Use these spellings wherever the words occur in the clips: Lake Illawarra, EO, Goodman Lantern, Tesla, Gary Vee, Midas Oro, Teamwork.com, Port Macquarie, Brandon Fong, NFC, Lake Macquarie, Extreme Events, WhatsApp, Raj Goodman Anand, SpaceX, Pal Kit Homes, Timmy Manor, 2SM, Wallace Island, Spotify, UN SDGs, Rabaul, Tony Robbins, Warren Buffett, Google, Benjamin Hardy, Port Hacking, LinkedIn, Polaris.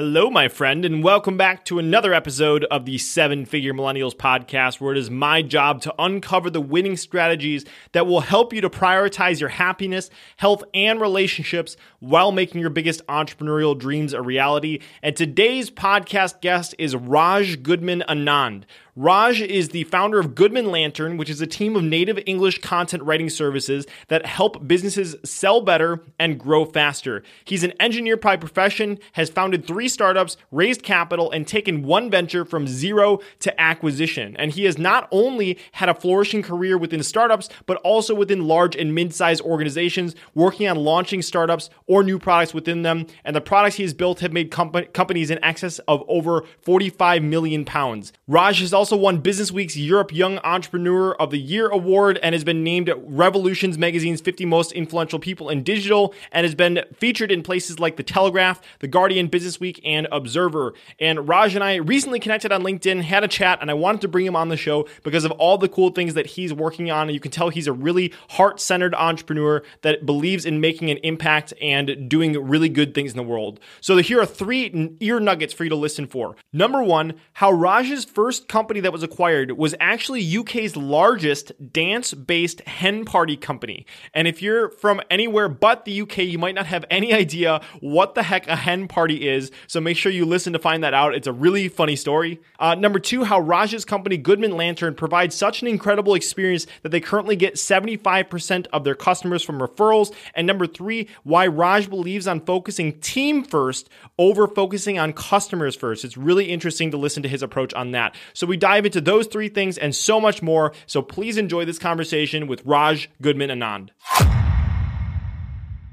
Hello, my friend, and welcome back to another episode of the Seven Figure Millennials podcast, where it is my job to uncover the winning strategies that will help you to prioritize your happiness, health, and relationships while making your biggest entrepreneurial dreams a reality. And today's podcast guest is Raj Goodman Anand. Raj is the founder of Goodman Lantern, which is a team of native English content writing services that help businesses sell better and grow faster. He's an engineer by profession, has founded 3 startups, raised capital, and taken one venture from zero to acquisition. And he has not only had a flourishing career within startups, but also within large and mid-sized organizations, working on launching startups or new products within them. And the products he has built have made companies in excess of over 45 million pounds. Raj has also won Business Week's Europe Young Entrepreneur of the Year Award and has been named Revolutions Magazine's 50 Most Influential People in Digital and has been featured in places like The Telegraph, The Guardian, Business Week, and Observer. And Raj and I recently connected on LinkedIn, had a chat, and I wanted to bring him on the show because of all the cool things that he's working on. You can tell he's a really heart-centered entrepreneur that believes in making an impact and doing really good things in the world. So here are 3 ear nuggets for you to listen for. Number 1, how Raj's first company that was acquired was actually UK's largest dance-based hen party company. And if you're from anywhere but the UK, you might not have any idea what the heck a hen party is. So make sure you listen to find that out. It's a really funny story. Number 2, how Raj's company Goodman Lantern provides such an incredible experience that they currently get 75% of their customers from referrals. And number 3, why Raj believes on focusing team first over focusing on customers first. It's really interesting to listen to his approach on that. So we dive into those 3 things and so much more. So please enjoy this conversation with Raj Goodman Anand.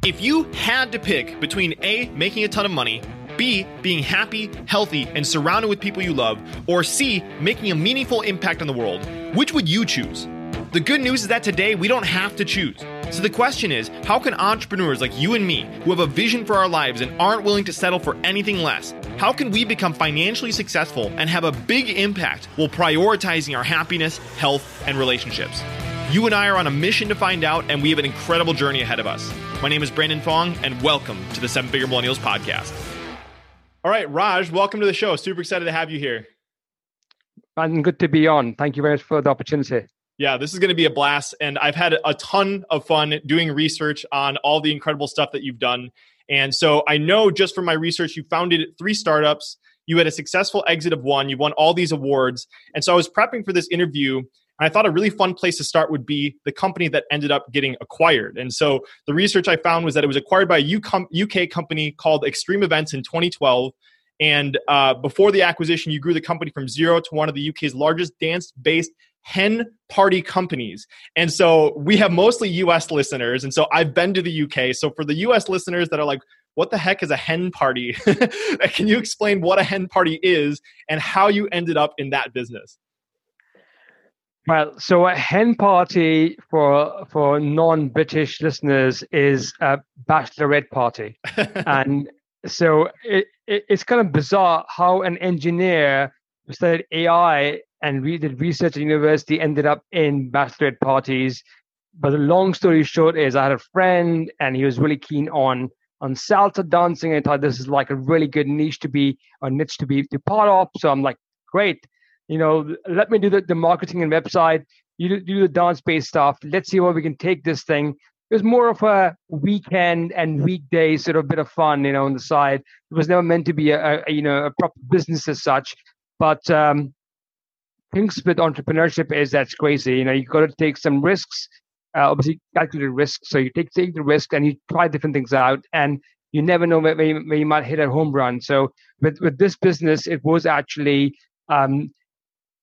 If you had to pick between A, making a ton of money, B, being happy, healthy, and surrounded with people you love, or C, making a meaningful impact on the world, which would you choose? The good news is that today we don't have to choose. So the question is, how can entrepreneurs like you and me, who have a vision for our lives and aren't willing to settle for anything less, how can we become financially successful and have a big impact while prioritizing our happiness, health, and relationships? You and I are on a mission to find out, and we have an incredible journey ahead of us. My name is Brandon Fong, and welcome to the Seven Figure Millennials podcast. All right, Raj, welcome to the show. Super excited to have you here. And good to be on. Thank you very much for the opportunity. Yeah, this is going to be a blast, and I've had a ton of fun doing research on all the incredible stuff that you've done. And so I know just from my research, you founded 3 startups, you had a successful exit of 1, you won all these awards. And so I was prepping for this interview, and I thought a really fun place to start would be the company that ended up getting acquired. And so the research I found was that it was acquired by a UK company called Extreme Events in 2012. And before the acquisition, you grew the company from zero to one of the UK's largest dance-based hen party companies. And so we have mostly US listeners. And so I've been to the UK. So for the US listeners that are like, what the heck is a hen party? Can you explain what a hen party is and how you ended up in that business? Well, so a hen party for non-British listeners is a bachelorette party. And so it's kind of bizarre how an engineer who studied AI and we did research at university, ended up in bachelorette parties. But the long story short is I had a friend and he was really keen on salsa dancing. I thought this is like a really good niche to be part of. So I'm like, great, let me do the marketing and website. You do the dance-based stuff. Let's see where we can take this thing. It was more of a weekend and weekday sort of bit of fun, on the side. It was never meant to be a proper business as such. But things with entrepreneurship is that's crazy. You got to take some risks, obviously calculated risks. So you take the risk and you try different things out, and you never know where you might hit a home run. So with this business, it was actually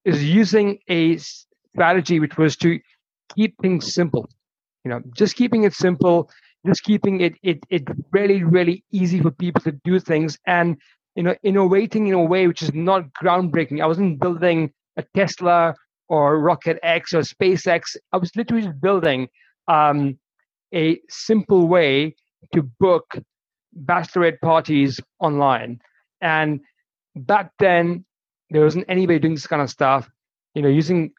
is using a strategy which was to keep things simple. Just keeping it simple, just keeping it really, really easy for people to do things, and innovating in a way which is not groundbreaking. I wasn't building a Tesla or Rocket X or SpaceX. I was literally just building a simple way to book bachelorette parties online. And back then, there wasn't anybody doing this kind of stuff. Using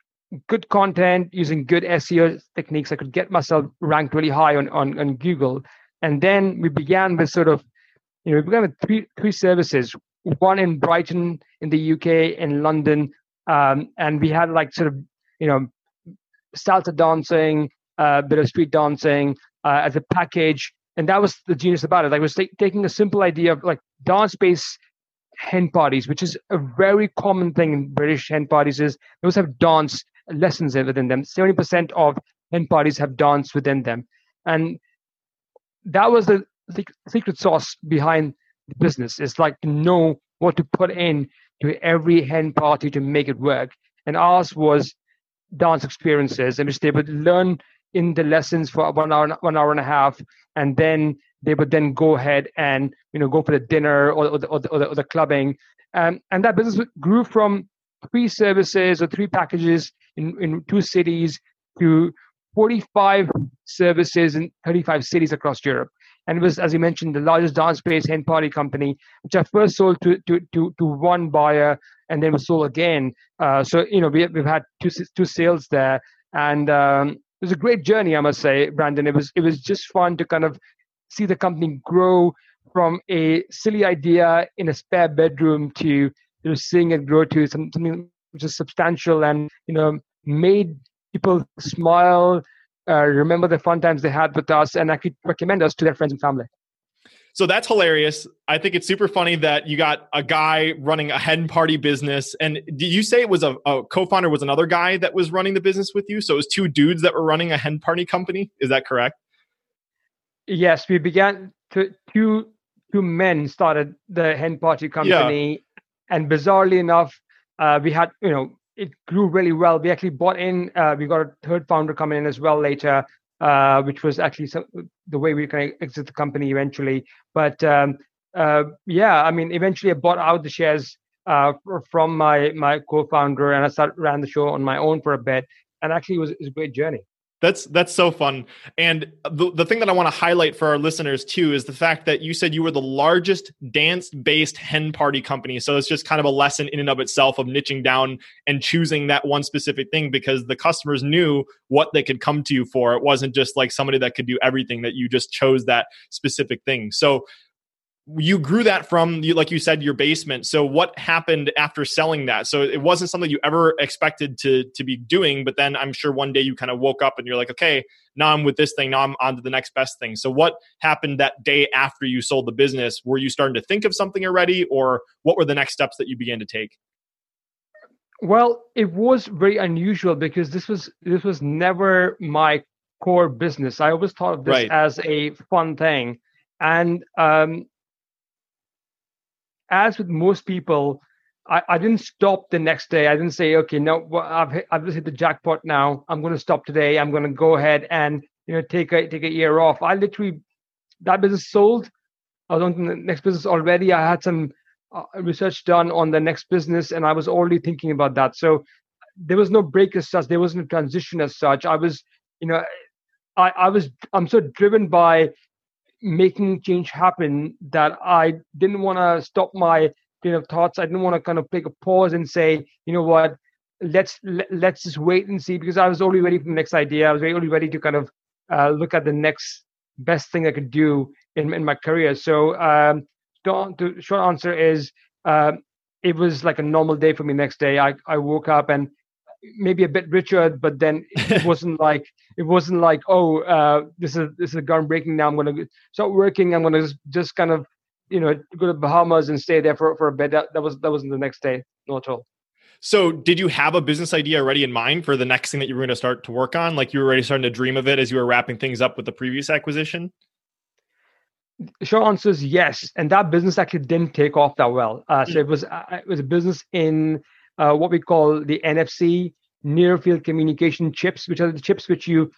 good content, using good SEO techniques, I could get myself ranked really high on Google. And then we began with 3 services. one in Brighton in the UK, in London, and we had like sort of, you know, salsa dancing, a bit of street dancing as a package. And that was the genius about it. Like, it was taking a simple idea of like dance-based hen parties, which is a very common thing in British hen parties, is they also have dance lessons within them. 70% of hen parties have dance within them. And that was the secret sauce behind the business. It's like to know what to put in to every hen party to make it work. And ours was dance experiences in which they would learn in the lessons for 1 hour and a half, and then they would then go ahead and, you know, go for the dinner or the clubbing. And that business grew from 3 services or 3 packages in 2 cities to 45 services in 35 cities across Europe. And it was, as you mentioned, the largest dance-based hen party company, which I first sold to 1 buyer and then was sold again. So, you know, we've had two sales there. And it was a great journey, I must say, Brandon. It was just fun to kind of see the company grow from a silly idea in a spare bedroom to, you know, seeing it grow to something which is substantial and, you know, made people smile, remember the fun times they had with us, and actually recommend us to their friends and family. So that's hilarious. I think it's super funny that you got a guy running a hen party business. And did you say it was a co-founder was another guy that was running the business with you? So it was 2 dudes that were running a hen party company. Is that correct? Yes, we began to two men started the hen party company, yeah. And bizarrely enough, we had, you know, it grew really well. We actually bought in, we got a third founder coming in as well later, which was actually the way we can exit the company eventually. But yeah, I mean, eventually I bought out the shares from my co-founder, and I ran the show on my own for a bit. And actually it was a great journey. That's so fun. And the thing that I want to highlight for our listeners too is the fact that you said you were the largest dance-based hen party company. So it's just kind of a lesson in and of itself of niching down and choosing that one specific thing, because the customers knew what they could come to you for. It wasn't just like somebody that could do everything, that you just chose that specific thing. So you grew that from, like you said, your basement. So what happened after selling that? So it wasn't something you ever expected to be doing, but then I'm sure one day you kind of woke up and you're like, okay, now I'm with this thing. Now I'm on to the next best thing. So what happened that day after you sold the business? Were you starting to think of something already, or what were the next steps that you began to take? Well, it was very unusual because this was never my core business. I always thought of this as a fun thing. And, as with most people, I didn't stop the next day. I didn't say, okay, no, I've just hit the jackpot now. I'm going to stop today. I'm going to go ahead and, you know, take a year off. I literally, that business sold. I was on the next business already. I had some research done on the next business, and I was already thinking about that. So there was no break as such. There wasn't a transition as such. I was, you know, I'm so driven by making change happen that I didn't want to stop my train of thoughts. I didn't want to kind of take a pause and say, you know what, let's just wait and see, because I was already ready for the next idea. I was already ready to kind of look at the next best thing I could do in my career. So the short answer is it was like a normal day for me. Next day, I woke up and maybe a bit richer, but then it wasn't like, oh, this is groundbreaking. Now I'm going to start working. I'm going to just kind of, you know, go to Bahamas and stay there for a bit. That wasn't the next day, not at all. So did you have a business idea already in mind for the next thing that you were going to start to work on? Like, you were already starting to dream of it as you were wrapping things up with the previous acquisition? Short answer is yes. And that business actually didn't take off that well. So it was a business in what we call the NFC, near field communication chips, which are the chips which you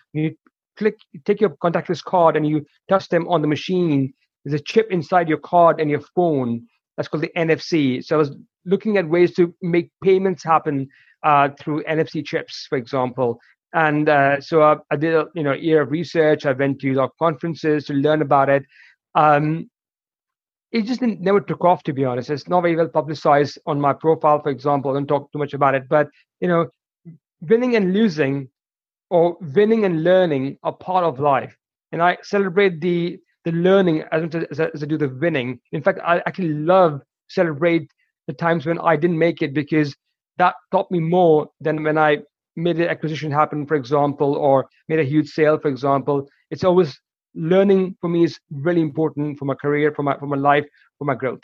click, take your contactless card and you touch them on the machine. There's a chip inside your card and your phone. That's called the NFC. So I was looking at ways to make payments happen through NFC chips, for example. And so I did a year of research. I went to conferences to learn about it. It just never took off, to be honest. It's not very well publicized on my profile, for example. I don't talk too much about it. But, you know, winning and losing, or winning and learning, are part of life. And I celebrate the learning as much as I do the winning. In fact, I actually love celebrate the times when I didn't make it, because that taught me more than when I made an acquisition happen, for example, or made a huge sale, for example. It's always learning for me is really important for my career, for my life, for my growth.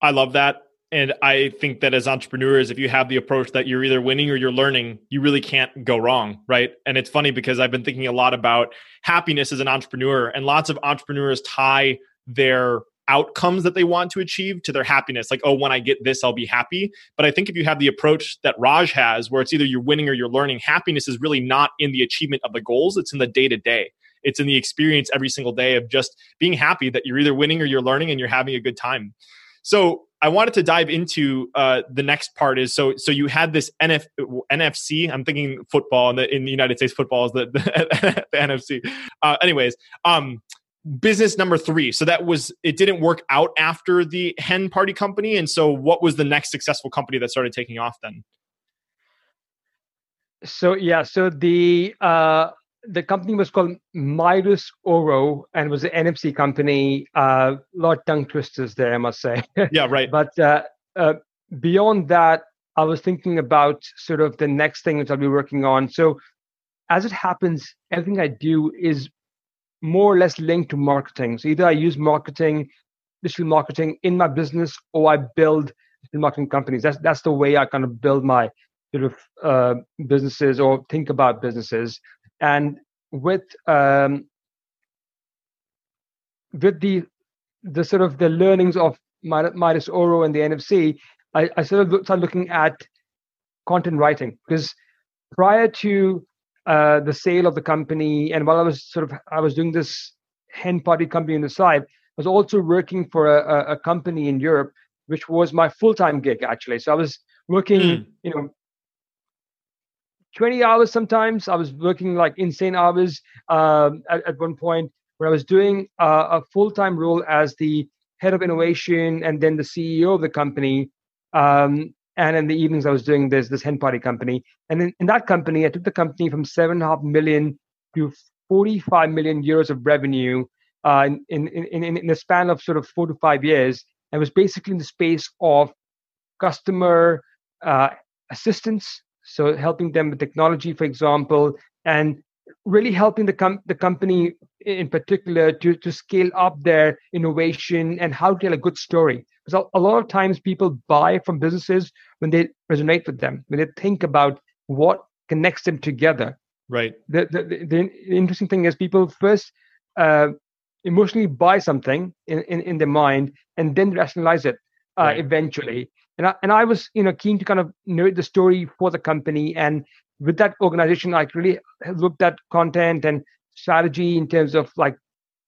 I love that. And I think that as entrepreneurs, if you have the approach that you're either winning or you're learning, you really can't go wrong, right? And it's funny because I've been thinking a lot about happiness as an entrepreneur, and lots of entrepreneurs tie their outcomes that they want to achieve to their happiness. Like, oh, when I get this, I'll be happy. But I think if you have the approach that Raj has, where it's either you're winning or you're learning, happiness is really not in the achievement of the goals. It's in the day-to-day. It's in the experience every single day of just being happy that you're either winning or you're learning and you're having a good time. So I wanted to dive into the next part is, so you had this NFC, I'm thinking football, and in the United States, football is the the NFC. Business number 3. So that was, it didn't work out after the hen party company. And so what was the next successful company that started taking off then? So, so the company was called Midas Oro and was an NFC company. A lot of tongue twisters there, I must say. Yeah, right. But beyond that, I was thinking about sort of the next thing which I'll be working on. So as it happens, everything I do is more or less linked to marketing. So either I use marketing, digital marketing in my business, or I build digital marketing companies. That's the way I kind of build my sort of businesses or think about businesses. And with the sort of the learnings of Midas Oro and the NFC, I sort of started looking at content writing, because prior to the sale of the company, and while I was doing this hen party company on the side, I was also working for a company in Europe, which was my full-time gig actually. So I was working, 20 hours sometimes. I was working like insane hours at one point, where I was doing a full-time role as the head of innovation and then the CEO of the company. And in the evenings, I was doing this hen party company. And in that company, I took the company from 7.5 million to 45 million euros of revenue in the span of sort of 4 to 5 years. And it was basically in the space of customer assistance. So helping them with technology, for example, and really helping the company in particular to scale up their innovation and how to tell a good story. Because a lot of times people buy from businesses when they resonate with them, when they think about what connects them together. Right. The interesting thing is people first emotionally buy something in their mind and then rationalize it eventually. And I was, keen to kind of narrate the story for the company. And with that organization, I really looked at content and strategy in terms of like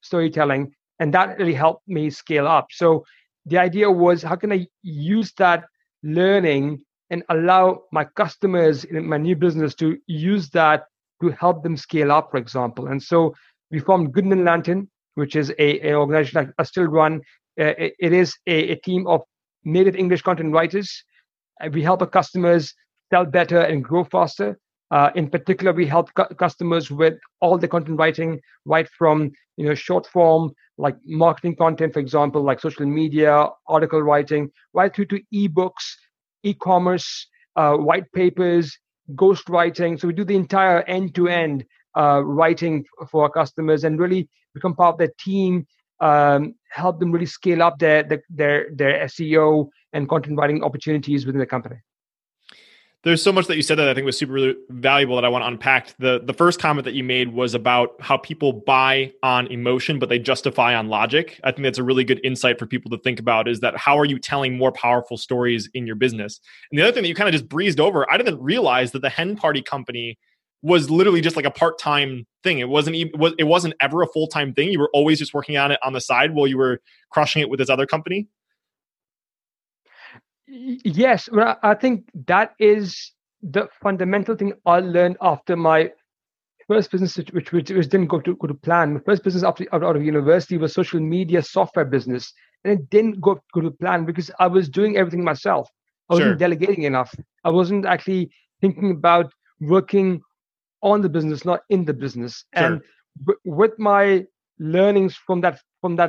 storytelling, and that really helped me scale up. So the idea was, how can I use that learning and allow my customers in my new business to use that to help them scale up, for example. And so we formed Goodman Lantern, which is an organization I still run. It is a team of native English content writers. We help our customers sell better and grow faster. In particular, we help customers with all the content writing, right from short form, like marketing content, for example, like social media, article writing, right through to ebooks, e-commerce, white papers, ghost writing. So we do the entire end-to-end writing for our customers and really become part of their team. Help them really scale up their SEO and content writing opportunities within the company. There's so much that you said that I think was super really valuable that I want to unpack. The first comment that you made was about how people buy on emotion, but they justify on logic. I think that's a really good insight for people to think about, is that how are you telling more powerful stories in your business? And the other thing that you kind of just breezed over, I didn't realize that the hen party company was literally just like a part-time thing. It wasn't ever a full-time thing. You were always just working on it on the side while you were crushing it with this other company. Yes, well, I think that is the fundamental thing I learned after my first business, which didn't go to plan. My first business out of university was social media software business, and it didn't go to plan because I was doing everything myself. I wasn't delegating enough. I wasn't actually thinking about working on the business, not in the business. And with my learnings from that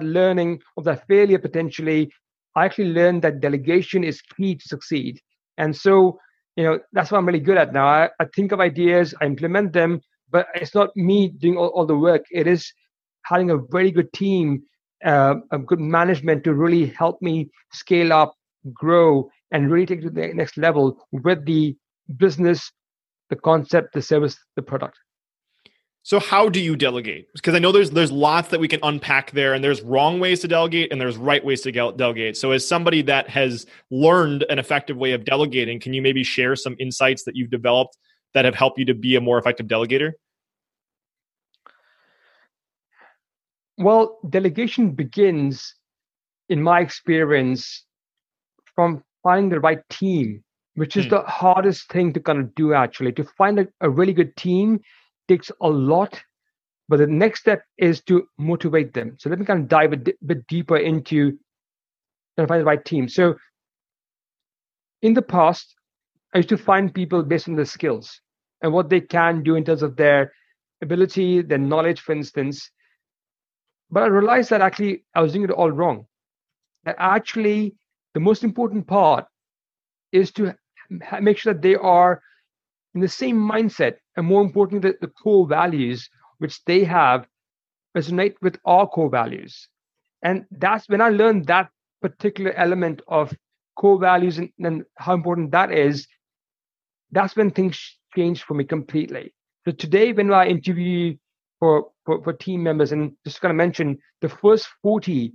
learning of that failure, potentially, I actually learned that delegation is key to succeed. And so, you know, that's what I'm really good at now. I think of ideas, I implement them, but it's not me doing all the work. It is having a very good team, a good management to really help me scale up, grow, and really take it to the next level with the business, the concept, the service, the product. So how do you delegate? Because I know there's lots that we can unpack there, and there's wrong ways to delegate and there's right ways to delegate. So as somebody that has learned an effective way of delegating, can you maybe share some insights that you've developed that have helped you to be a more effective delegator? Well, delegation begins, in my experience, from finding the right team, which is the hardest thing to kind of do, actually. To find a really good team takes a lot, but the next step is to motivate them. So let me kind of dive a bit deeper into trying to find the right team. So in the past, I used to find people based on their skills and what they can do in terms of their ability, their knowledge, for instance. But I realized that actually I was doing it all wrong. That actually the most important part is to make sure that they are in the same mindset, and more importantly, that the core values which they have resonate with our core values. And that's when I learned that particular element of core values and how important that is. That's when things changed for me completely. So today, when I interview for team members, and just going to mention, the first 40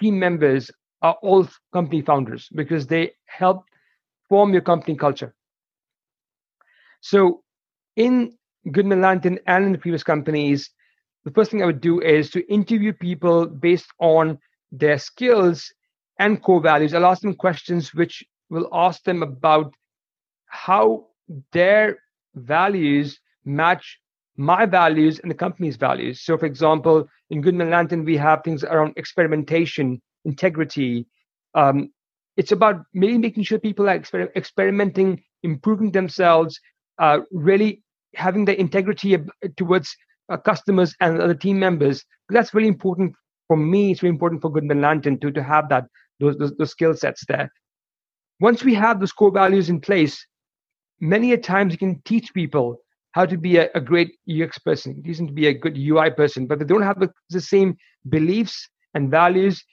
team members are all company founders, because they help form your company culture. So in Goodman Lantern and in the previous companies, the first thing I would do is to interview people based on their skills and core values. I'll ask them questions which will ask them about how their values match my values and the company's values. So, for example, in Goodman Lantern, we have things around experimentation, integrity. It's about really making sure people are experimenting, improving themselves, really having the integrity towards customers and other team members. That's really important for me. It's really important for Goodman Lantern to have that those skill sets there. Once we have those core values in place, many a times you can teach people how to be a great UX person, teaching to be a good UI person, but they don't have the same beliefs and values.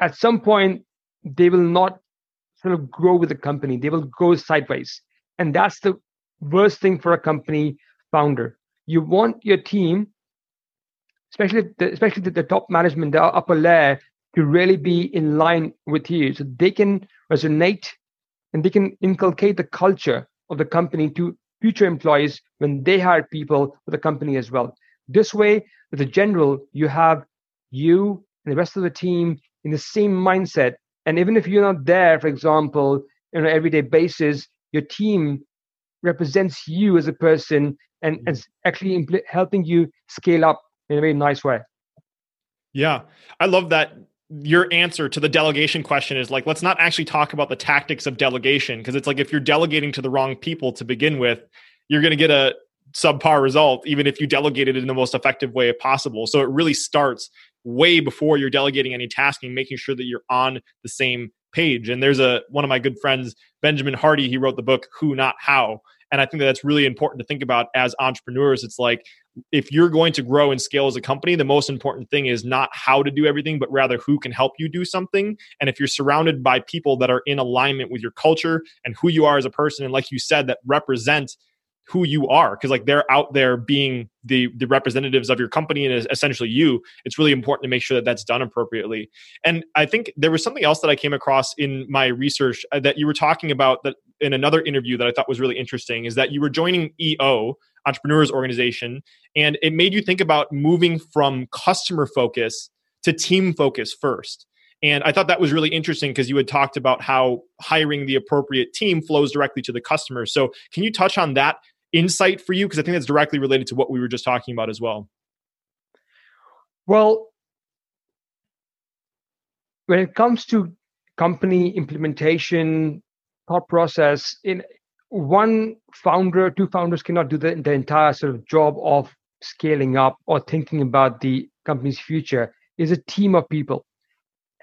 At some point, they will not sort of grow with the company. They will go sideways. And that's the worst thing for a company founder. You want your team, especially the top management, the upper layer, to really be in line with you, so they can resonate and they can inculcate the culture of the company to future employees when they hire people for the company as well. This way, as a general, you have you and the rest of the team in the same mindset. And even if you're not there, for example, on an everyday basis, your team represents you as a person and is actually helping you scale up in a very nice way. Yeah, I love that. Your answer to the delegation question is like, let's not actually talk about the tactics of delegation, because it's like if you're delegating to the wrong people to begin with, you're going to get a subpar result, even if you delegated it in the most effective way possible. So it really starts way before you're delegating any tasking, making sure that you're on the same page. And there's one of my good friends, Benjamin Hardy, he wrote the book, Who Not How. And I think that's really important to think about as entrepreneurs. It's like, if you're going to grow and scale as a company, the most important thing is not how to do everything, but rather who can help you do something. And if you're surrounded by people that are in alignment with your culture and who you are as a person, and like you said, that represent who you are, because like they're out there being the representatives of your company and essentially you, it's really important to make sure that that's done appropriately. And I think there was something else that I came across in my research that you were talking about that in another interview that I thought was really interesting, is that you were joining EO, Entrepreneurs Organization, and it made you think about moving from customer focus to team focus first. And I thought that was really interesting because you had talked about how hiring the appropriate team flows directly to the customer. So can you touch on that insight for you? Because I think that's directly related to what we were just talking about as well. Well, when it comes to company implementation, thought process, in one founder, two founders cannot do the entire sort of job of scaling up or thinking about the company's future. It's a team of people.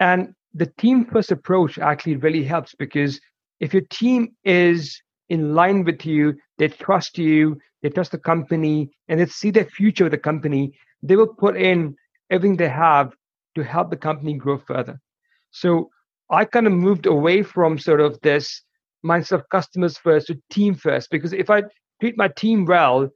And the team first approach actually really helps, because if your team is in line with you, they trust the company, and they see the future of the company, they will put in everything they have to help the company grow further. So I kind of moved away from sort of this mindset of customers first to team first, because if I treat my team well,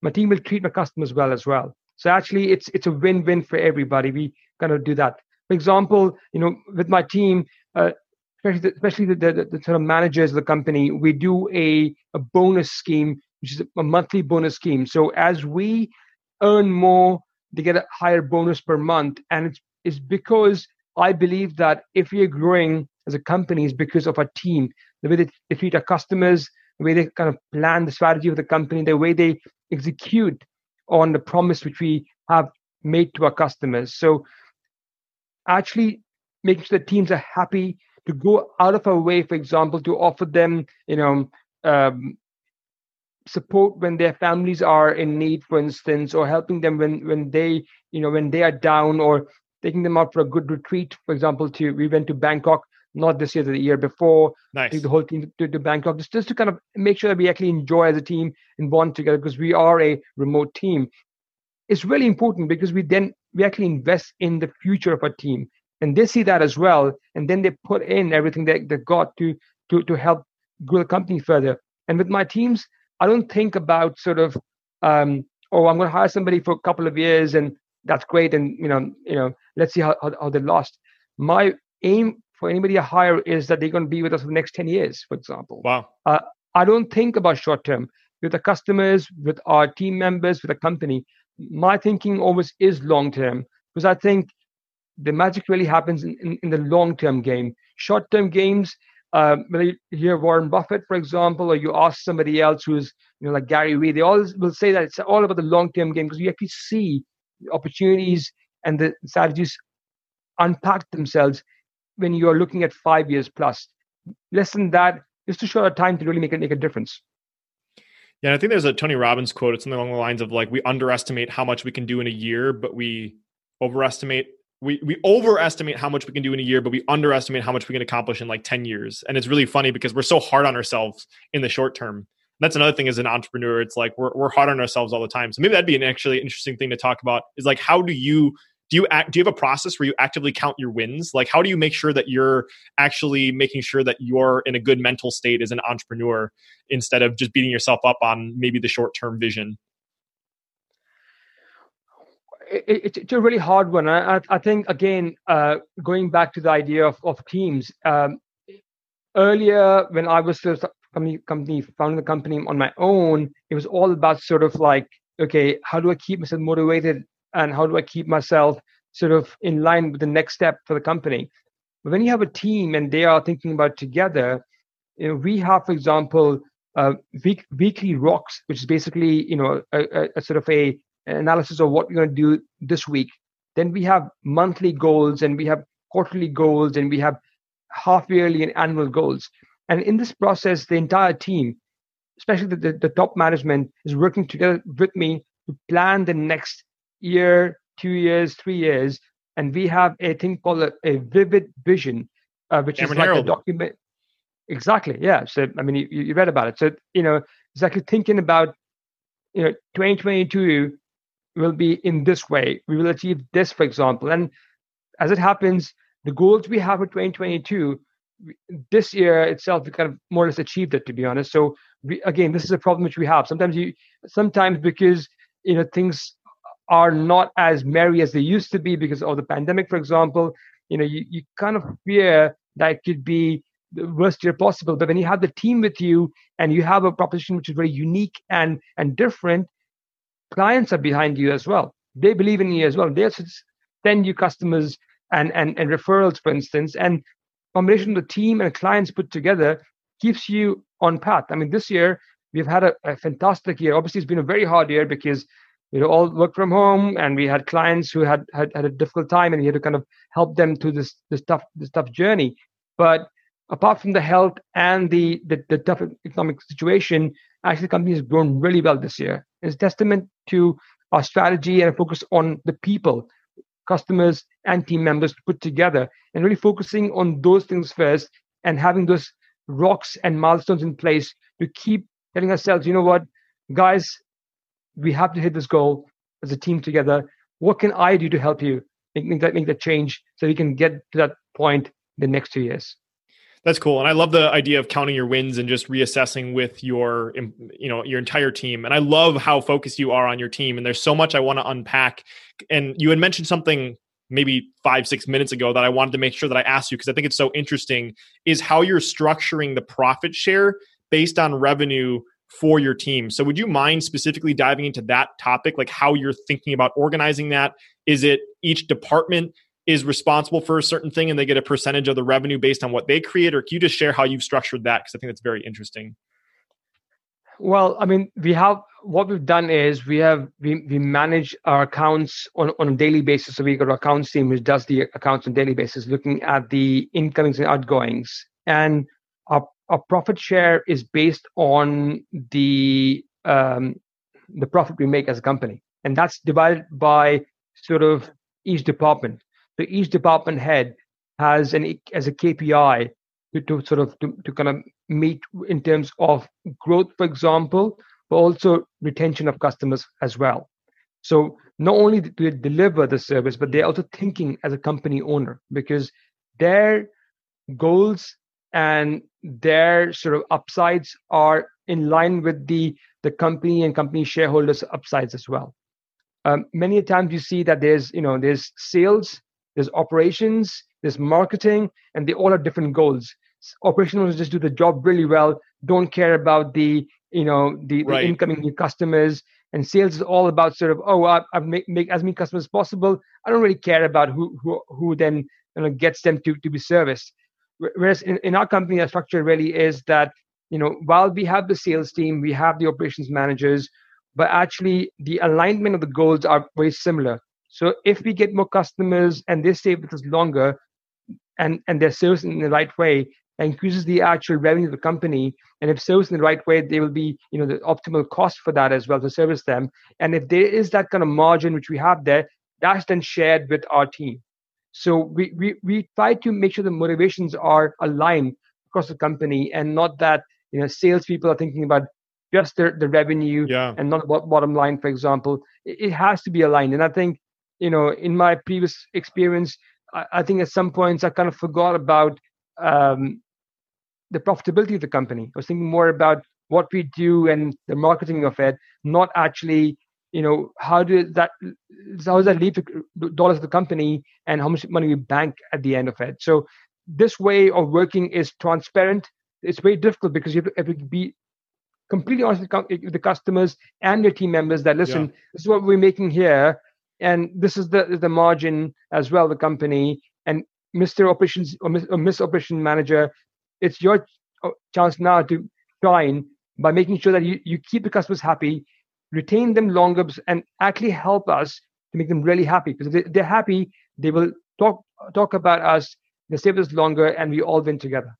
my team will treat my customers well as well. So actually, it's a win-win for everybody. We kind of do that. For example, with my team, especially the sort of managers of the company, we do a bonus scheme, which is a monthly bonus scheme. So as we earn more, they get a higher bonus per month. And it's because I believe that if we are growing as a company, it's because of our team, the way they treat our customers, the way they kind of plan the strategy of the company, the way they execute on the promise which we have made to our customers. So actually making sure that teams are happy, to go out of our way, for example, to offer them, support when their families are in need, for instance, or helping them when they are down, or taking them out for a good retreat. For example, we went to Bangkok, not this year, the year before. Nice. Take the whole team to Bangkok, just to kind of make sure that we actually enjoy as a team and bond together, because we are a remote team. It's really important, because we actually invest in the future of our team. And they see that as well. And then they put in everything they've got to help grow the company further. And with my teams, I don't think about sort of, I'm going to hire somebody for a couple of years and that's great. And, let's see how they lost. My aim for anybody I hire is that they're going to be with us for the next 10 years, for example. Wow. I don't think about short term with the customers, with our team members, with the company. My thinking always is long term, because I think the magic really happens in the long-term game. Short-term games, when you hear Warren Buffett, for example, or you ask somebody else who's like Gary Vee, they always will say that it's all about the long-term game, because you actually see opportunities and the strategies unpack themselves when you're looking at 5 years plus. Less than that, it's too short a time to really make a difference. Yeah, and I think there's a Tony Robbins quote. It's something along the lines of like, we underestimate how much we can do in a year, but we overestimate how much we can do in a year, but we underestimate how much we can accomplish in like 10 years. And it's really funny because we're so hard on ourselves in the short term. And that's another thing as an entrepreneur. It's like we're hard on ourselves all the time. So maybe that'd be an actually interesting thing to talk about, is like, how do you have a process where you actively count your wins? Like, how do you make sure that you're actually making sure that you're in a good mental state as an entrepreneur, instead of just beating yourself up on maybe the short-term vision? It's a really hard one. I think, again, going back to the idea of teams, earlier when I was founding the company on my own, it was all about sort of like, okay, how do I keep myself motivated and how do I keep myself sort of in line with the next step for the company? But when you have a team and they are thinking about together, we have, for example, weekly rocks, which is basically, a sort of a analysis of what we're going to do this week. Then we have monthly goals, and we have quarterly goals, and we have half yearly and annual goals. And in this process, the entire team, especially the top management, is working together with me to plan the next year, 2 years, 3 years. And we have a thing called a vivid vision, which Cameron is like Harold. A document. Exactly. Yeah. So, I mean, you read about it. So, it's like you're thinking about, 2022, will be in this way. We will achieve this, for example. And as it happens, the goals we have for 2022, this year itself, we kind of more or less achieved it, to be honest. So this is a problem which we have. Sometimes because, things are not as merry as they used to be because of the pandemic, for example, you kind of fear that it could be the worst year possible. But when you have the team with you and you have a proposition which is very unique and different, clients are behind you as well. They believe in you as well. They send you customers and referrals, for instance. And combination of the team and clients put together keeps you on path. I mean, this year we've had a fantastic year. Obviously, it's been a very hard year because all work from home, and we had clients who had a difficult time, and we had to kind of help them through this tough journey. But apart from the health and the tough economic situation, actually the company has grown really well this year. It's a testament to our strategy and a focus on the people. customers, and team members to put together, and really focusing on those things first and having those rocks and milestones in place to keep telling ourselves, you know what, guys, we have to hit this goal as a team together. What can I do to help you make that change so we can get to that point in the next 2 years? That's cool. And I love the idea of counting your wins and just reassessing with your entire team. And I love how focused you are on your team. And there's so much I want to unpack. And you had mentioned something maybe 5-6 minutes ago that I wanted to make sure that I asked you, because I think it's so interesting, is how you're structuring the profit share based on revenue for your team. So would you mind specifically diving into that topic, like how you're thinking about organizing that? Is it each department is responsible for a certain thing and they get a percentage of the revenue based on what they create? Or can you just share how you've structured that? Because I think that's very interesting. Well, I mean, we manage our accounts on a daily basis. So we got our accounts team, which does the accounts on a daily basis, looking at the incomings and outgoings. And our profit share is based on the profit we make as a company. And that's divided by sort of each department. So each department head has a KPI to meet in terms of growth, for example, but also retention of customers as well. So not only do they deliver the service, but they're also thinking as a company owner, because their goals and their sort of upsides are in line with the company and company shareholders' upsides as well. Many times you see that there's sales, there's operations, there's marketing, and they all have different goals. Operationals just do the job really well, don't care about the incoming new customers, and sales is all about sort of I make as many customers as possible. I don't really care about who then gets them to be serviced. Whereas in our company, our structure really is that, while we have the sales team, we have the operations managers, but actually the alignment of the goals are very similar. So if we get more customers and they stay with us longer and they're serviced in the right way, that increases the actual revenue of the company. And if serviced in the right way, there will be, the optimal cost for that as well to service them. And if there is that kind of margin, which we have there, that's then shared with our team. So we try to make sure the motivations are aligned across the company, and not that salespeople are thinking about just the revenue and not the bottom line, for example. It has to be aligned. And I think, in my previous experience, I think at some points I kind of forgot about the profitability of the company. I was thinking more about what we do and the marketing of it, not actually how does that lead to dollars of the company and how much money we bank at the end of it. So this way of working is transparent. It's very difficult because you have to be completely honest with the customers and your team members that, listen, this is what we're making here, and this is the margin as well, the company. And Mr. Operations or Miss Operation Manager, it's your chance now to shine by making sure that you keep the customers happy, retain them longer, and actually help us to make them really happy. Because if they're happy, they will talk about us, they stay with us longer, and we all win together.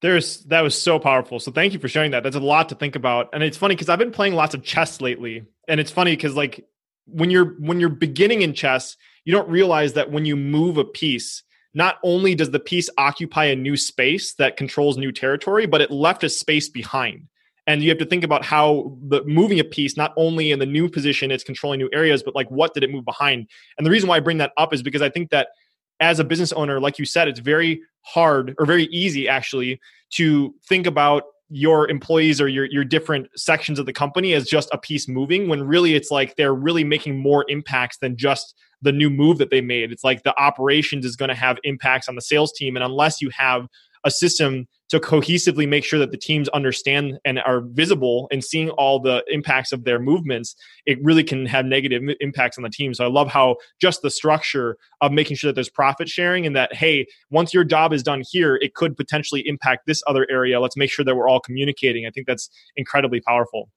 That was so powerful. So thank you for sharing that. That's a lot to think about. And it's funny because I've been playing lots of chess lately. And it's funny because like when you're beginning in chess, you don't realize that when you move a piece, not only does the piece occupy a new space that controls new territory, but it left a space behind. And you have to think about how moving a piece, not only in the new position, it's controlling new areas, but like what did it move behind? And the reason why I bring that up is because I think that as a business owner, like you said, it's very hard, or very easy actually, to think about your employees or your different sections of the company as just a piece moving, when really it's like they're really making more impacts than just the new move that they made. It's like the operations is going to have impacts on the sales team. And unless you have a system to cohesively make sure that the teams understand and are visible and seeing all the impacts of their movements, it really can have negative impacts on the team. So I love how just the structure of making sure that there's profit sharing and that, hey, once your job is done here, it could potentially impact this other area. Let's make sure that we're all communicating. I think that's incredibly powerful.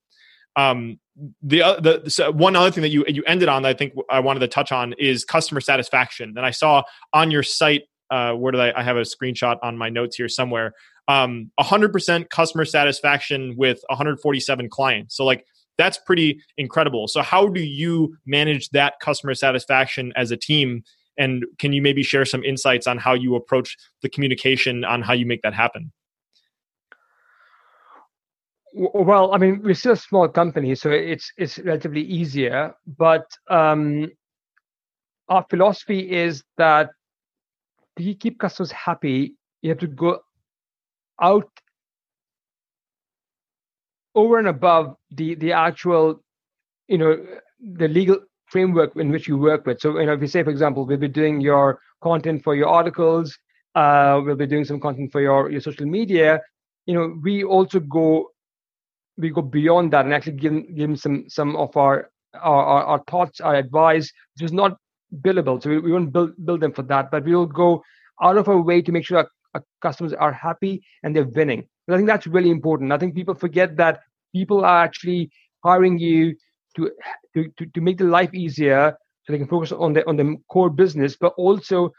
So one other thing that you ended on that I think I wanted to touch on is customer satisfaction. And I saw on your site, I have a screenshot on my notes here somewhere, 100% customer satisfaction with 147 clients. So like That's pretty incredible. So how do you manage that customer satisfaction as a team? And can you maybe share some insights on how you approach the communication on how you make that happen? Well, I mean, we're still a small company, so it's relatively easier. But our philosophy is that to keep customers happy, you have to go out over and above the actual, you know, the legal framework in which you work with. So, you know, if you say, for example, we'll be doing your content for your articles, we'll be doing some content for your social media, you know, we also go beyond that and actually give them some of our thoughts, our advice, which is not billable. So we won't build them for that, but we will go out of our way to make sure our customers are happy and they're winning. But I think that's really important. I think people forget that people are actually hiring you to make their life easier so they can focus on the core business, but also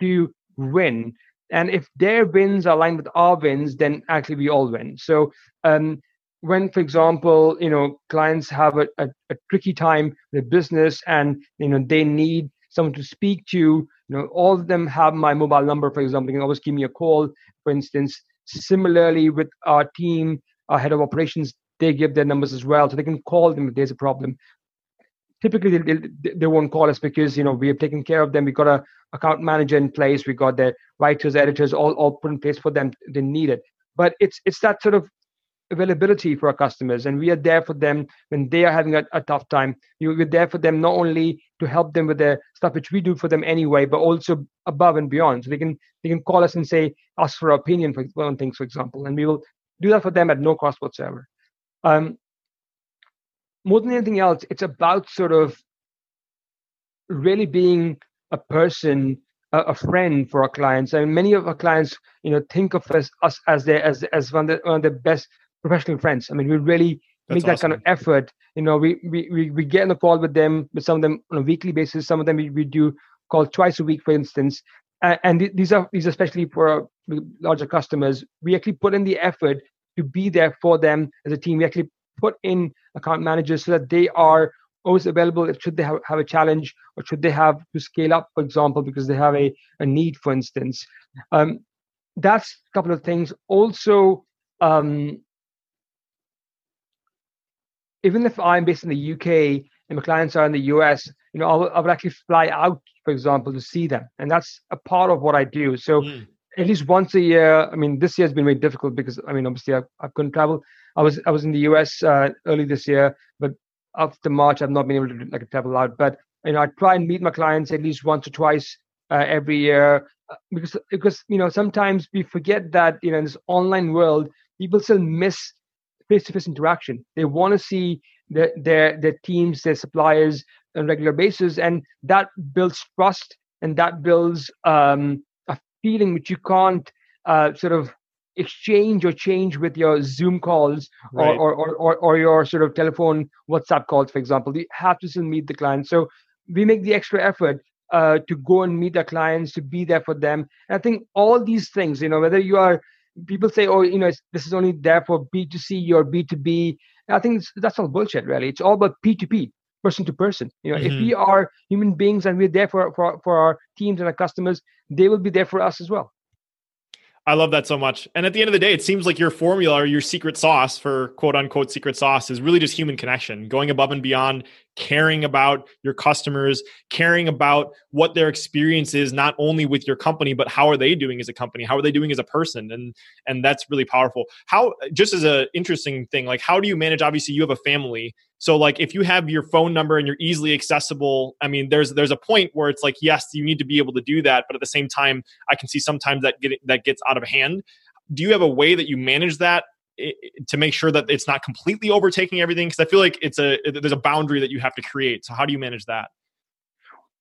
to win. And if their wins are aligned with our wins, then actually we all win. So when, for example, you know, clients have a tricky time with a business and, you know, they need someone to speak to, you know, all of them have my mobile number, for example. They can always give me a call, for instance. Similarly, with our team, our head of operations, they give their numbers as well. So they can call them if there's a problem. Typically, they won't call us because, you know, we have taken care of them. We've got an account manager in place. We've got their writers, editors, all put in place for them. They need it. But it's that sort of availability for our customers, and we are there for them when they are having a tough time. We're there for them not only to help them with their stuff, which we do for them anyway, but also above and beyond. So they can call us and say, ask for our opinion for one thing, for example, and we will do that for them at no cost whatsoever. More than anything else, it's about sort of really being a person, a friend for our clients. I mean, many of our clients, you know, think of us as one of the best professional friends. I mean, we really make that awesome kind of effort. You know, we get on a call with them, with some of them on a weekly basis. Some of them we do call twice a week, for instance. And these are especially for our larger customers. We actually put in the effort to be there for them as a team. We actually put in account managers so that they are always available if should they have a challenge or should they have to scale up, for example, because they have a need, for instance. That's a couple of things. Also, even if I'm based in the UK and my clients are in the US, you know, I would actually fly out, for example, to see them. And that's a part of what I do. So at least once a year, I mean, this year has been very difficult because, I mean, obviously I couldn't travel. I was in the US early this year, but after March, I've not been able to travel out. But, you know, I try and meet my clients at least once or twice every year because, you know, sometimes we forget that, you know, in this online world, people still miss face-to-face interaction. They want to see their teams, their suppliers on a regular basis. And that builds trust and that builds a feeling which you can't sort of exchange or change with your Zoom calls right. or your sort of telephone WhatsApp calls, for example. You have to still meet the client. So we make the extra effort to go and meet our clients, to be there for them. And I think all these things, you know, whether you are, people say, oh, you know, this is only there for B2C or B2B. And I think that's all bullshit, really. It's all about P2P, person to person. You know, if we are human beings and we're there for our teams and our customers, they will be there for us as well. I love that so much. And at the end of the day, it seems like your formula or your secret sauce for quote unquote secret sauce is really just human connection, going above and beyond, caring about your customers, caring about what their experience is, not only with your company, but how are they doing as a company? How are they doing as a person? And that's really powerful. How, just as an interesting thing, like how do you manage, obviously you have a family. So like if you have your phone number and you're easily accessible, I mean, there's a point where it's like, yes, you need to be able to do that. But at the same time, I can see sometimes that gets out of hand. Do you have a way that you manage that to make sure that it's not completely overtaking everything? Because I feel like there's a boundary that you have to create. So how do you manage that?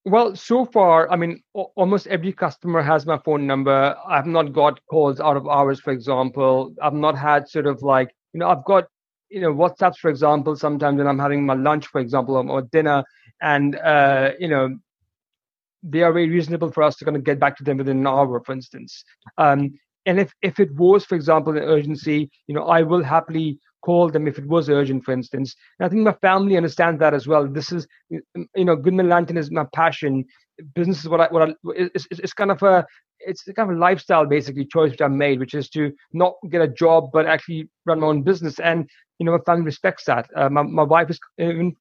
Well, so far, I mean, almost every customer has my phone number. I've not got calls out of hours, for example. I've not had sort of like, you know, I've got, you know, WhatsApps, for example, sometimes when I'm having my lunch, for example, or dinner, and, you know, they are very reasonable for us to kind of get back to them within an hour, for instance. And if it was, for example, an urgency, I will happily call them if it was urgent, for instance. And I think my family understands that as well. This is, Goodman Lantern is my passion. Business is it's kind of a lifestyle, basically, choice which I made, which is to not get a job, but actually run my own business. And, my family respects that. My wife is, even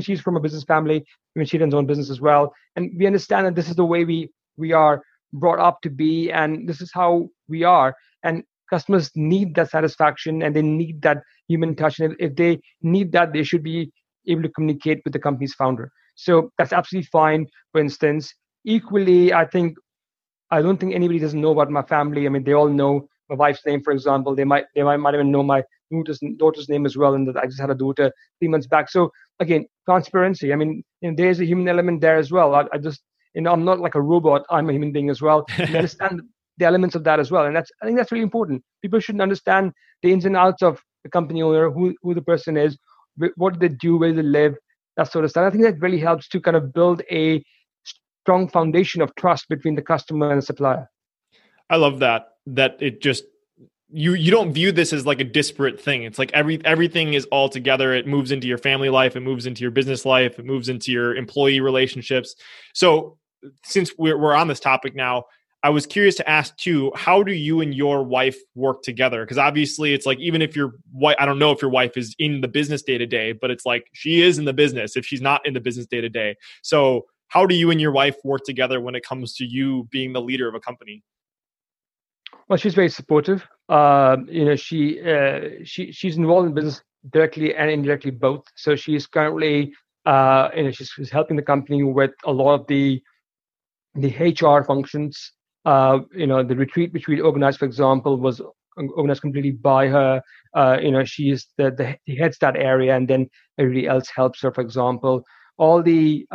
she's from a business family, she runs her own business as well. And we understand that this is the way we are brought up to be, and this is how we are. And customers need that satisfaction, and they need that human touch. And if they need that, they should be able to communicate with the company's founder. So that's absolutely fine, for instance. Equally, I don't think anybody doesn't know about my family. I mean, they all know my wife's name, for example. They might even know my daughter's name as well, and that I just had a daughter 3 months back. So again, transparency. I mean, there's a human element there as well. I'm not like a robot. I'm a human being as well. And I understand the elements of that as well, and I think that's really important. People should understand the ins and outs of the company owner, who the person is, what they do, where they live, that sort of stuff. I think that really helps to kind of build a strong foundation of trust between the customer and the supplier. I love that it just, you don't view this as like a disparate thing. It's like everything is all together. It moves into your family life, it moves into your business life, it moves into your employee relationships. So since we're on this topic now, I was curious to ask too, how do you and your wife work together? Because obviously it's like, even if your wife, I don't know if your wife is in the business day to day, but it's like she is in the business if she's not in the business day to day. So how do you and your wife work together when it comes to you being the leader of a company? Well, she's very supportive. She's involved in business directly and indirectly both. So she's currently, she's helping the company with a lot of the HR functions. The retreat which we organized, for example, was organized completely by her. She is the heads that area, and then everybody else helps her, for example. All the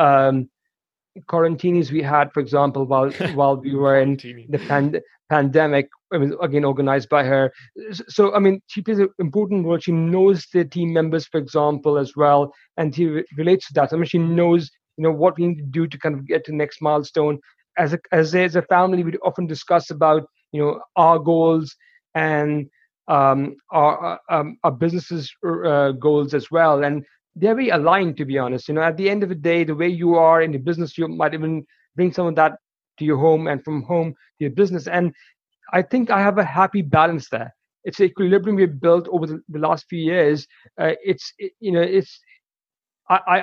quarantines we had, for example, while we were in the pandemic, I mean, again, organized by her. So, I mean, she plays an important role. She knows the team members, for example, as well, and she relates to that. I mean, she knows, what we need to do to kind of get to the next milestone. As a family, we often discuss about, our goals and our business's goals as well. And they're very aligned, to be honest. At the end of the day, the way you are in the business, you might even bring some of that to your home, and from home to your business. And I think I have a happy balance there. It's an equilibrium we've built over the last few years. I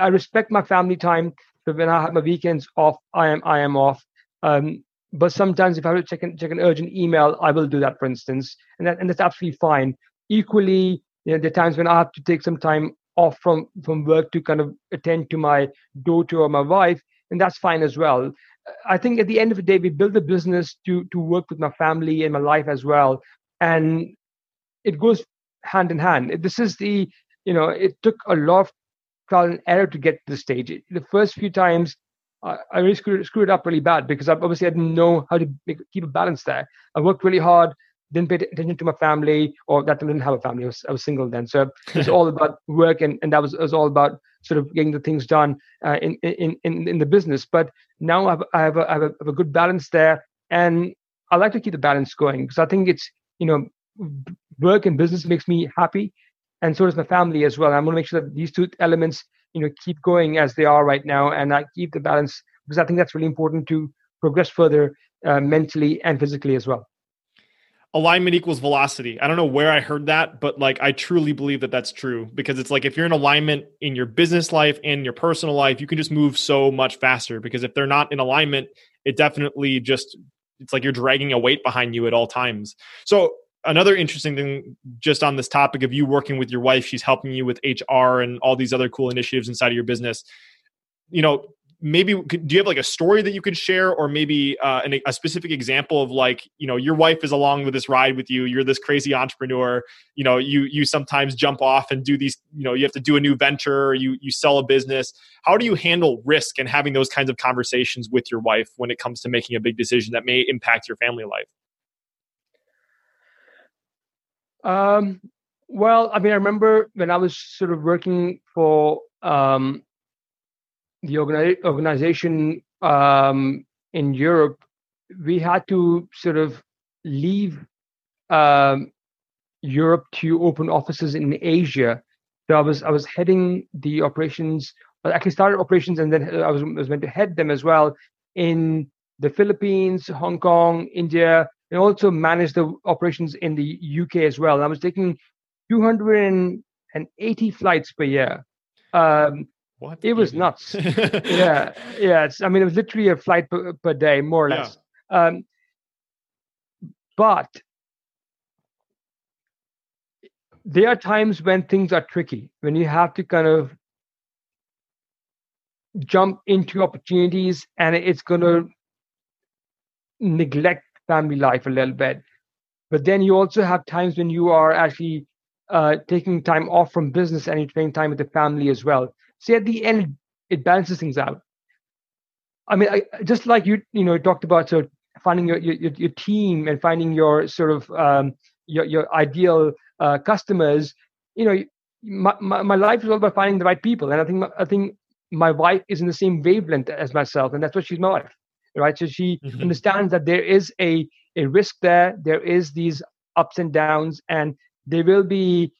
respect my family time. So when I have my weekends off, I am off. But sometimes if I have to check an urgent email, I will do that, for instance, and that's absolutely fine. Equally, there are times when I have to take some time off from work to kind of attend to my daughter or my wife, and that's fine as well. I think at the end of the day, we build the business to work with my family and my life as well, and it goes hand in hand. This is it took a lot of trial and error to get to this stage. The first few times, I really screwed up really bad, because I didn't know how to keep a balance there. I worked really hard, didn't pay attention to my family, or that I didn't have a family. I was single then. So it's all about work, and that was all about sort of getting the things done in the business. But now I have a good balance there, and I like to keep the balance going, because I think it's, work and business makes me happy, and so does my family as well. I'm going to make sure that these two elements, keep going as they are right now, and I keep the balance, because I think that's really important to progress further mentally and physically as well. Alignment equals velocity. I don't know where I heard that, but like, I truly believe that that's true, because it's like, if you're in alignment in your business life and your personal life, you can just move so much faster, because if they're not in alignment, it definitely just, it's like you're dragging a weight behind you at all times. So another interesting thing just on this topic of you working with your wife, she's helping you with HR and all these other cool initiatives inside of your business. Maybe do you have like a story that you could share, or maybe a specific example of like, your wife is along with this ride with you. You're this crazy entrepreneur. You sometimes jump off and do these, you have to do a new venture, or you sell a business. How do you handle risk and having those kinds of conversations with your wife when it comes to making a big decision that may impact your family life? Well, I mean, I remember when I was sort of working for, the organization in Europe, we had to sort of leave Europe to open offices in Asia. So I was heading the operations. I actually started operations, and then I was meant to head them as well in the Philippines, Hong Kong, India, and also manage the operations in the UK as well. And I was taking 280 flights per year. What? It was nuts. Yeah. I mean, it was literally a flight per day, more or less. Yeah. But there are times when things are tricky, when you have to kind of jump into opportunities, and it's going to neglect family life a little bit. But then you also have times when you are actually taking time off from business and you're spending time with the family as well. See, at the end, it balances things out. I mean, just like you talked about, so finding your team and finding your sort of your ideal customers. You know, my life is all about finding the right people, and I think my wife is in the same wavelength as myself, and that's what she's my wife, right? So she mm-hmm. understands that there is a risk there. There is these ups and downs, and there will be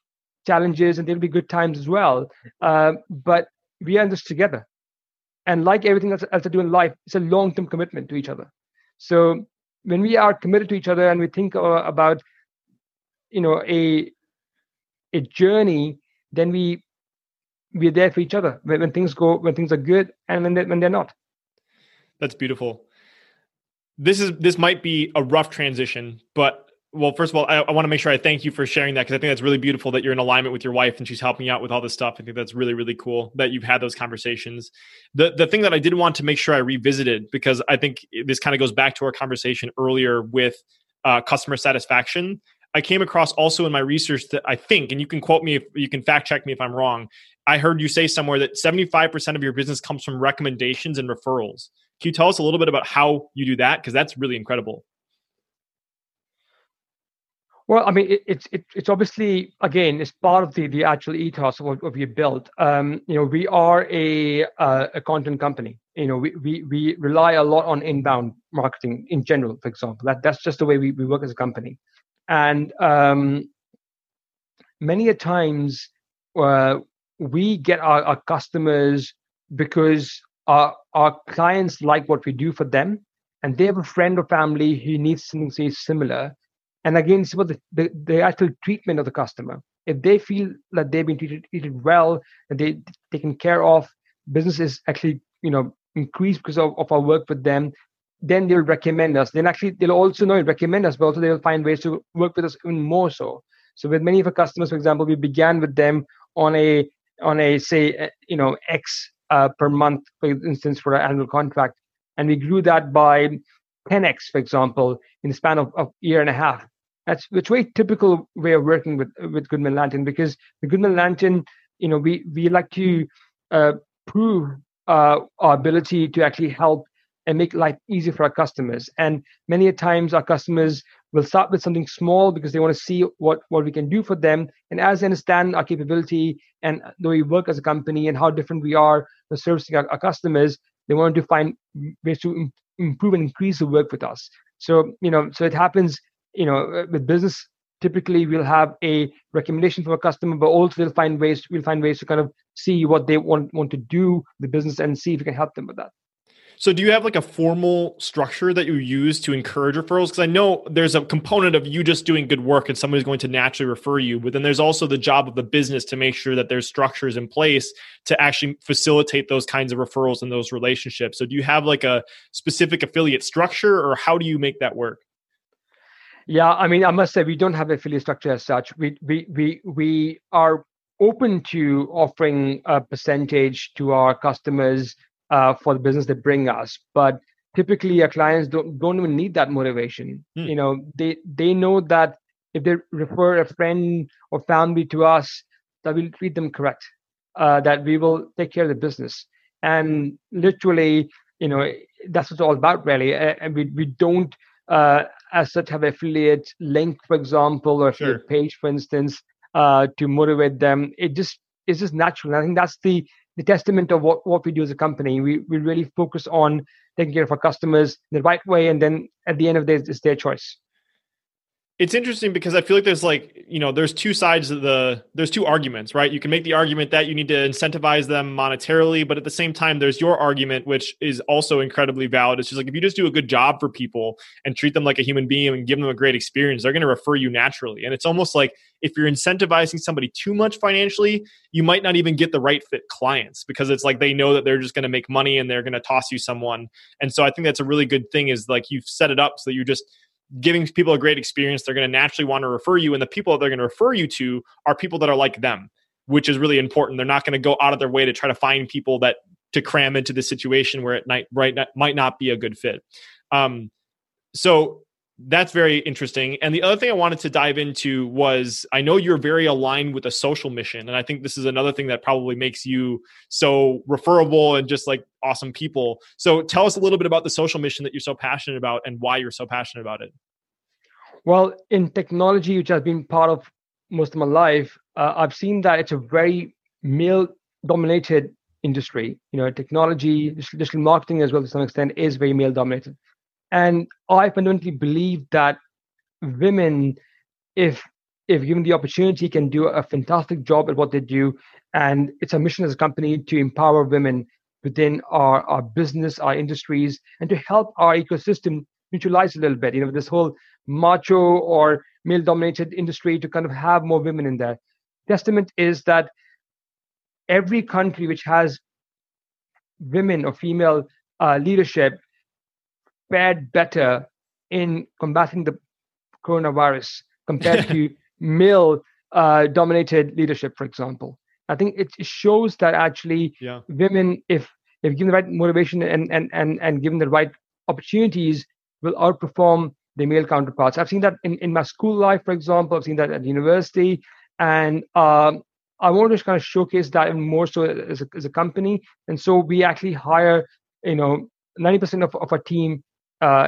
challenges and there'll be good times as well. But we are in this together. And like everything else I do in life, it's a long-term commitment to each other. So when we are committed to each other and we think about, you know, a journey, then we're there for each other when things are good and when they're not. That's beautiful. This might be a rough transition, but well, first of all, I want to make sure I thank you for sharing that, because I think that's really beautiful that you're in alignment with your wife and she's helping you out with all this stuff. I think that's really, really cool that you've had those conversations. The thing that I did want to make sure I revisited, because I think this kind of goes back to our conversation earlier with customer satisfaction. I came across also in my research that I think, and you can quote me, if you can fact check me if I'm wrong, I heard you say somewhere that 75% of your business comes from recommendations and referrals. Can you tell us a little bit about how you do that? Because that's really incredible. Well, I mean, it's obviously, again, it's part of the actual ethos of what we built. You know, we are a content company. You know, we rely a lot on inbound marketing in general, for example. That's just the way we work as a company. And many a times we get our customers because our clients like what we do for them, and they have a friend or family who needs something similar. And again, it's about the actual treatment of the customer. If they feel that they've been treated well, that they taken care of, business is actually, you know, increased because of our work with them, then they'll recommend us. Then actually, they'll also not recommend us, but also they'll find ways to work with us even more so. So with many of our customers, for example, we began with them on a say, you know, X per month, for instance, for our annual contract. And we grew that by 10x, for example, in the span of year and a half. That's a very typical way of working with Goodman Lantern, because the Goodman Lantern, you know, we like to prove our ability to actually help and make life easier for our customers. And many a times our customers will start with something small because they want to see what we can do for them. And as they understand our capability and the way we work as a company and how different we are for servicing our customers, they want to find ways to improve and increase the work with us. So, you know, so it happens, you know, with business, typically we'll have a recommendation from a customer, but also we'll find ways to kind of see what they want to do with business and see if we can help them with that. So do you have like a formal structure that you use to encourage referrals? Because I know there's a component of you just doing good work and somebody's going to naturally refer you, but then there's also the job of the business to make sure that there's structures in place to actually facilitate those kinds of referrals and those relationships. So do you have like a specific affiliate structure, or how do you make that work? Yeah, I mean, I must say we don't have an affiliate structure as such. We are open to offering a percentage to our customers for the business they bring us, but typically our clients don't even need that motivation. You know, they know that if they refer a friend or family to us, that we'll treat them correct, that we will take care of the business, and literally, you know, that's what it's all about, really. And we don't as such have affiliate link, for example, or affiliate page, for instance, to motivate them. It's just natural. And I think that's the testament of what we do as a company. We really focus on taking care of our customers in the right way, and then at the end of the day, it's their choice. It's interesting because I feel like there's like, you know, there's two sides of the, there's two arguments, right? You can make the argument that you need to incentivize them monetarily, but at the same time, there's your argument, which is also incredibly valid. It's just like, if you just do a good job for people and treat them like a human being and give them a great experience, they're going to refer you naturally. And it's almost like if you're incentivizing somebody too much financially, you might not even get the right fit clients because it's like, they know that they're just going to make money and they're going to toss you someone. And so I think that's a really good thing is like, you've set it up so that you're just giving people a great experience. They're going to naturally want to refer you. And the people that they're going to refer you to are people that are like them, which is really important. They're not going to go out of their way to try to find people that to cram into the situation where it might not be a good fit. So that's very interesting. And the other thing I wanted to dive into was, I know you're very aligned with a social mission. And I think this is another thing that probably makes you so referable and just like awesome people. So tell us a little bit about the social mission that you're so passionate about and why you're so passionate about it. Well, in technology, which I've been part of most of my life, I've seen that it's a very male-dominated industry. You know, technology, digital marketing as well to some extent is very male-dominated. And I fundamentally believe that women, if given the opportunity, can do a fantastic job at what they do. And it's a mission as a company to empower women within our business, our industries, and to help our ecosystem neutralize a little bit. You know, this whole macho or male-dominated industry to kind of have more women in there. Testament is that every country which has women or female leadership fared better in combating the coronavirus compared to male-dominated leadership, for example. I think it shows that actually women, if given the right motivation and given the right opportunities, will outperform their male counterparts. I've seen that in my school life, for example. I've seen that at university. And I want to kind of showcase that even more so as a company. And so we actually hire, you know, 90% of our team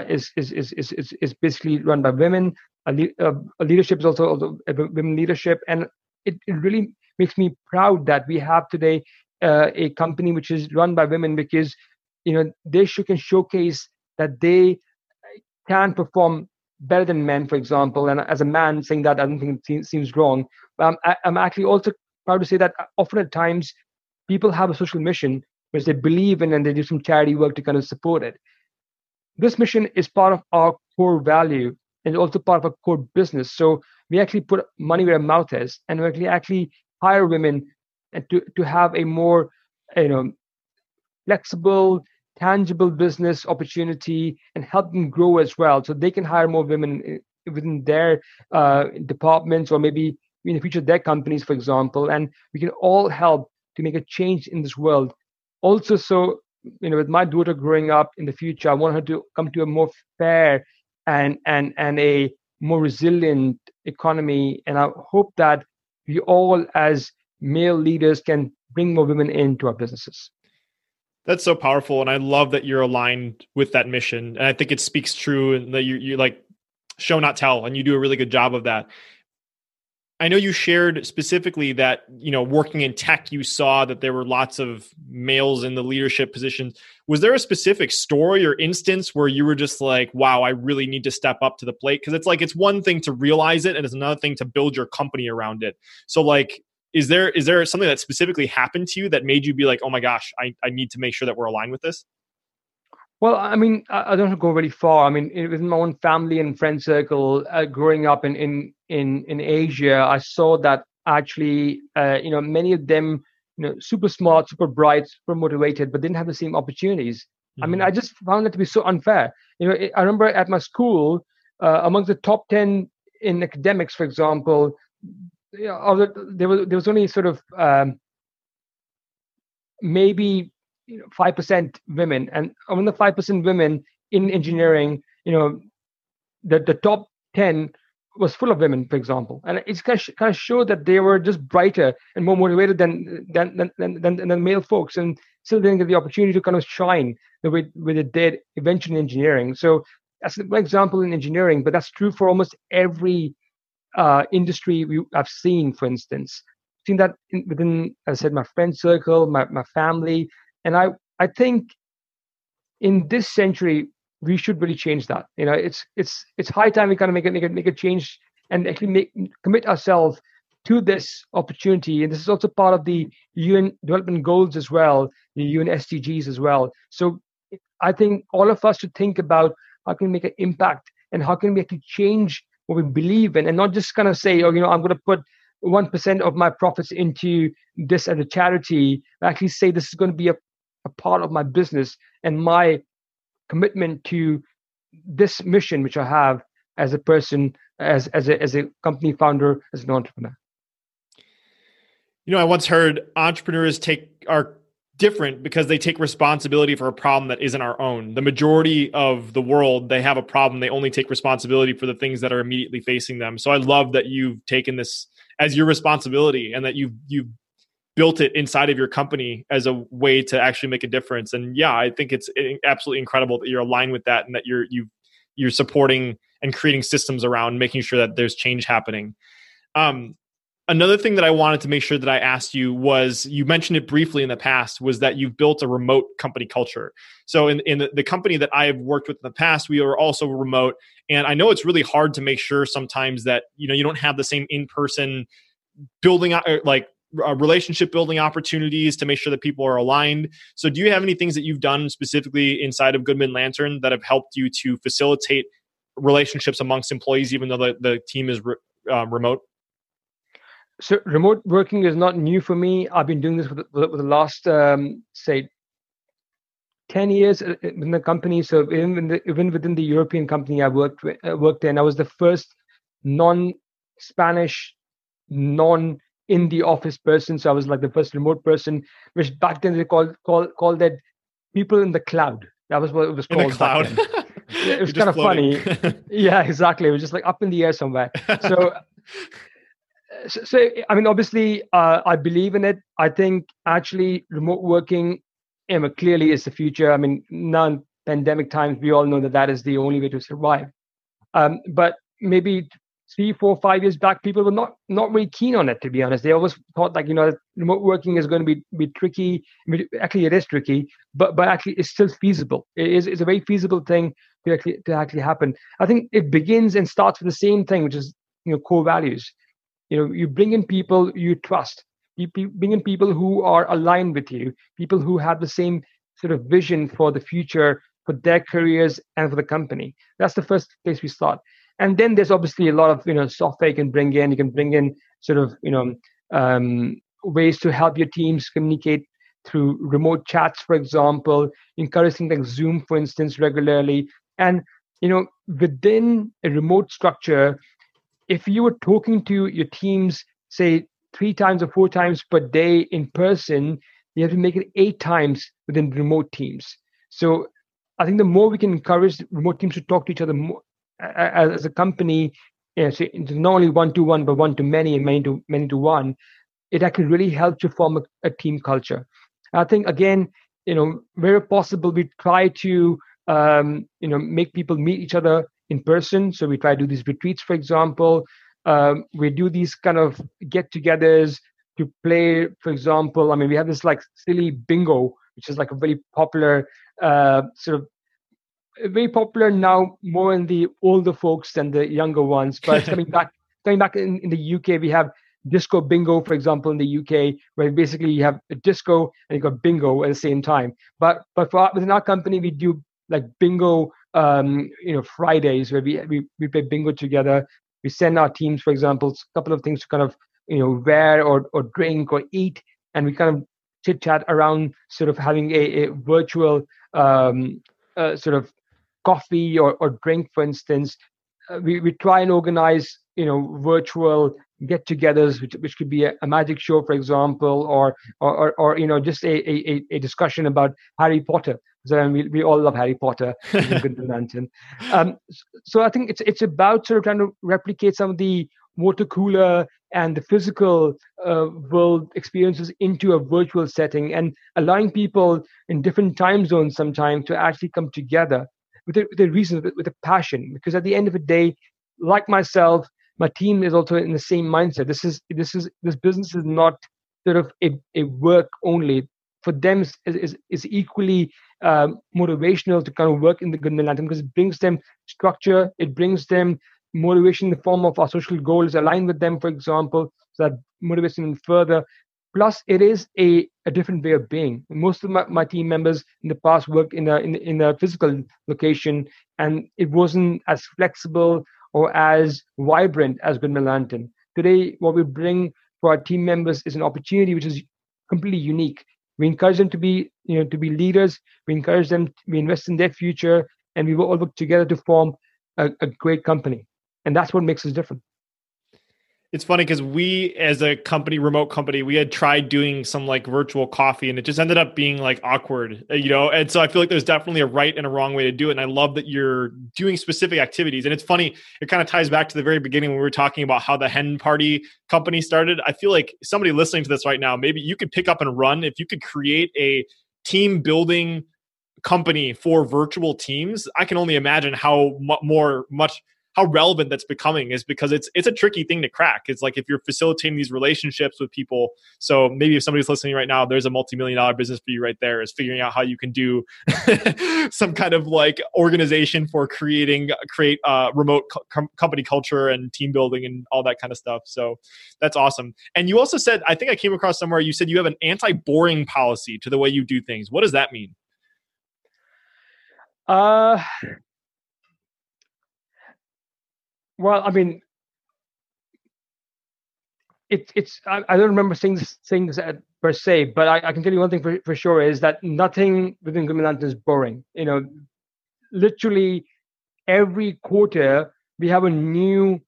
is basically run by women. Our leadership is also women leadership, and it really makes me proud that we have today a company which is run by women, because you know they can showcase that they can perform better than men, for example. And as a man saying that, I don't think it seems wrong. But I'm actually also proud to say that often at times people have a social mission which they believe in, and they do some charity work to kind of support it. This mission is part of our core value and also part of our core business. So we actually put money where our mouth is, and we actually hire women to have a more, you know, flexible, tangible business opportunity and help them grow as well. So they can hire more women within their departments or maybe in the future their companies, for example. And we can all help to make a change in this world. Also, so, you know, with my daughter growing up in the future, I want her to come to a more fair and a more resilient economy. And I hope that we all as male leaders can bring more women into our businesses. That's so powerful. And I love that you're aligned with that mission. And I think it speaks true and that you like show, not tell, and you do a really good job of that. I know you shared specifically that, you know, working in tech, you saw that there were lots of males in the leadership positions. Was there a specific story or instance where you were just like, wow, I really need to step up to the plate? Because it's like, it's one thing to realize it and it's another thing to build your company around it. So like, is there something that specifically happened to you that made you be like, oh my gosh, I need to make sure that we're aligned with this? Well, I mean, I don't go very far. I mean, within my own family and friend circle, growing up in Asia, I saw that actually, you know, many of them, you know, super smart, super bright, super motivated, but didn't have the same opportunities. Mm-hmm. I mean, I just found that to be so unfair. You know, I remember at my school, amongst the top 10 in academics, for example, you know, there was only sort of maybe, you know, 5% women, and among the 5% women in engineering, you know, the top 10 was full of women, for example, and it's kind of showed that they were just brighter and more motivated than male folks, and still didn't get the opportunity to kind of shine the way they did eventually in engineering. So that's an example in engineering, but that's true for almost every industry I've seen. For instance, I've seen that within, as I said, my friend circle, my family. And I think in this century, we should really change that. You know, it's high time we kind of make a change and actually commit ourselves to this opportunity. And this is also part of the UN development goals as well, the UN SDGs as well. So I think all of us should think about how can we make an impact and how can we actually change what we believe in, and not just kind of say, oh, you know, I'm going to put 1% of my profits into this as a charity. I actually say this is going to be a part of my business and my commitment to this mission, which I have as a person, as a company founder, as an entrepreneur. You know, I once heard entrepreneurs are different because they take responsibility for a problem that isn't our own. The majority of the world, they have a problem. They only take responsibility for the things that are immediately facing them. So I love that you've taken this as your responsibility and that you've built it inside of your company as a way to actually make a difference. And yeah, I think it's absolutely incredible that you're aligned with that and that you're supporting and creating systems around making sure that there's change happening. Another thing that I wanted to make sure that I asked you was, you mentioned it briefly in the past, was that you've built a remote company culture. So in the company that I've worked with in the past, we are also remote. And I know it's really hard to make sure sometimes that, you know, you don't have the same in-person building, like relationship building opportunities to make sure that people are aligned. So do you have any things that you've done specifically inside of Goodman Lantern that have helped you to facilitate relationships amongst employees, even though the team is remote? So remote working is not new for me. I've been doing this for the last, 10 years in the company. So even within the European company I worked in, I was the first non-Spanish, in the office person. So I was like the first remote person, which back then they called that people in the cloud. That was what it was called. In the cloud. It was kind of floating. Funny. Yeah, exactly. It was just like up in the air somewhere. So I mean, obviously, I believe in it. I think actually remote working, clearly is the future. I mean, non-pandemic times, we all know that is the only way to survive. But maybe 3, 4, 5 years back, people were not really keen on it, to be honest. They always thought like, you know, remote working is going to be tricky. I mean, actually, it is tricky, but actually it's still feasible. It's a very feasible thing to actually happen. I think it begins and starts with the same thing, which is, you know, core values. You know, you bring in people you trust. You bring in people who are aligned with you, people who have the same sort of vision for the future, for their careers and for the company. That's the first place we start. And then there's obviously a lot of, you know, software you can bring in. You can bring in sort of, you know, ways to help your teams communicate through remote chats, for example, encouraging like Zoom, for instance, regularly. And, you know, within a remote structure, if you were talking to your teams, say 3 times or 4 times per day in person, you have to make it 8 times within remote teams. So I think the more we can encourage remote teams to talk to each other more, as a company, you know, so not only 1-to-1, but 1-to-many and many to one, it actually really helps you form a team culture. And I think, again, you know, where possible, we try to, you know, make people meet each other in person. So we try to do these retreats, for example. We do these kind of get-togethers to play, for example. I mean, we have this like silly bingo, which is like a very popular now, more in the older folks than the younger ones. But it's coming back in the UK, we have disco bingo, for example, in the UK, where basically you have a disco and you got bingo at the same time. But within our company, we do like bingo, you know, Fridays where we play bingo together. We send our teams, for example, a couple of things to kind of, you know, wear or drink or eat, and we kind of chit chat around sort of having a virtual sort of coffee or drink, for instance. We try and organize, you know, virtual get-togethers, which could be a magic show, for example, or you know, just a discussion about Harry Potter. So we all love Harry Potter and Goodman Lantern. So I think it's about sort of trying to replicate some of the water cooler and the physical world experiences into a virtual setting, and allowing people in different time zones sometimes to actually come together with a reason, with a passion. Because at the end of the day, like myself, my team is also in the same mindset. This business is not sort of a work only. for them is equally motivational to kind of work in the Goodman Lantern, because it brings them structure, it brings them motivation in the form of our social goals aligned with them, for example, so that motivates them further. Plus, it is a different way of being. Most of my team members in the past worked in a physical location, and it wasn't as flexible or as vibrant as Goodman Lantern. Today, what we bring for our team members is an opportunity which is completely unique. We encourage them to be, to be leaders. We encourage them. We invest in their future, and we will all work together to form a great company. And that's what makes us different. It's funny because we, as a company, remote company, we had tried doing some like virtual coffee, and it just ended up being like awkward, And so I feel like there's definitely a right and a wrong way to do it. And I love that you're doing specific activities. And it's funny, it kind of ties back to the very beginning when we were talking about how the hen party company started. I feel like somebody listening to this right now, maybe you could pick up and run if you could create a team building company for virtual teams. I can only imagine how relevant that's becoming is, because it's a tricky thing to crack. It's like if you're facilitating these relationships with people. So maybe if somebody's listening right now, there's a multi-million-dollar business for you right there, is figuring out how you can do some kind of like organization for create remote company culture and team building and all that kind of stuff. So that's awesome. And you also said, I think I came across somewhere, you said you have an anti-boring policy to the way you do things. What does that mean? Well, I mean, I don't remember things per se, but I can tell you one thing for sure is that nothing within Goodman Lantern is boring. Literally every quarter we have a new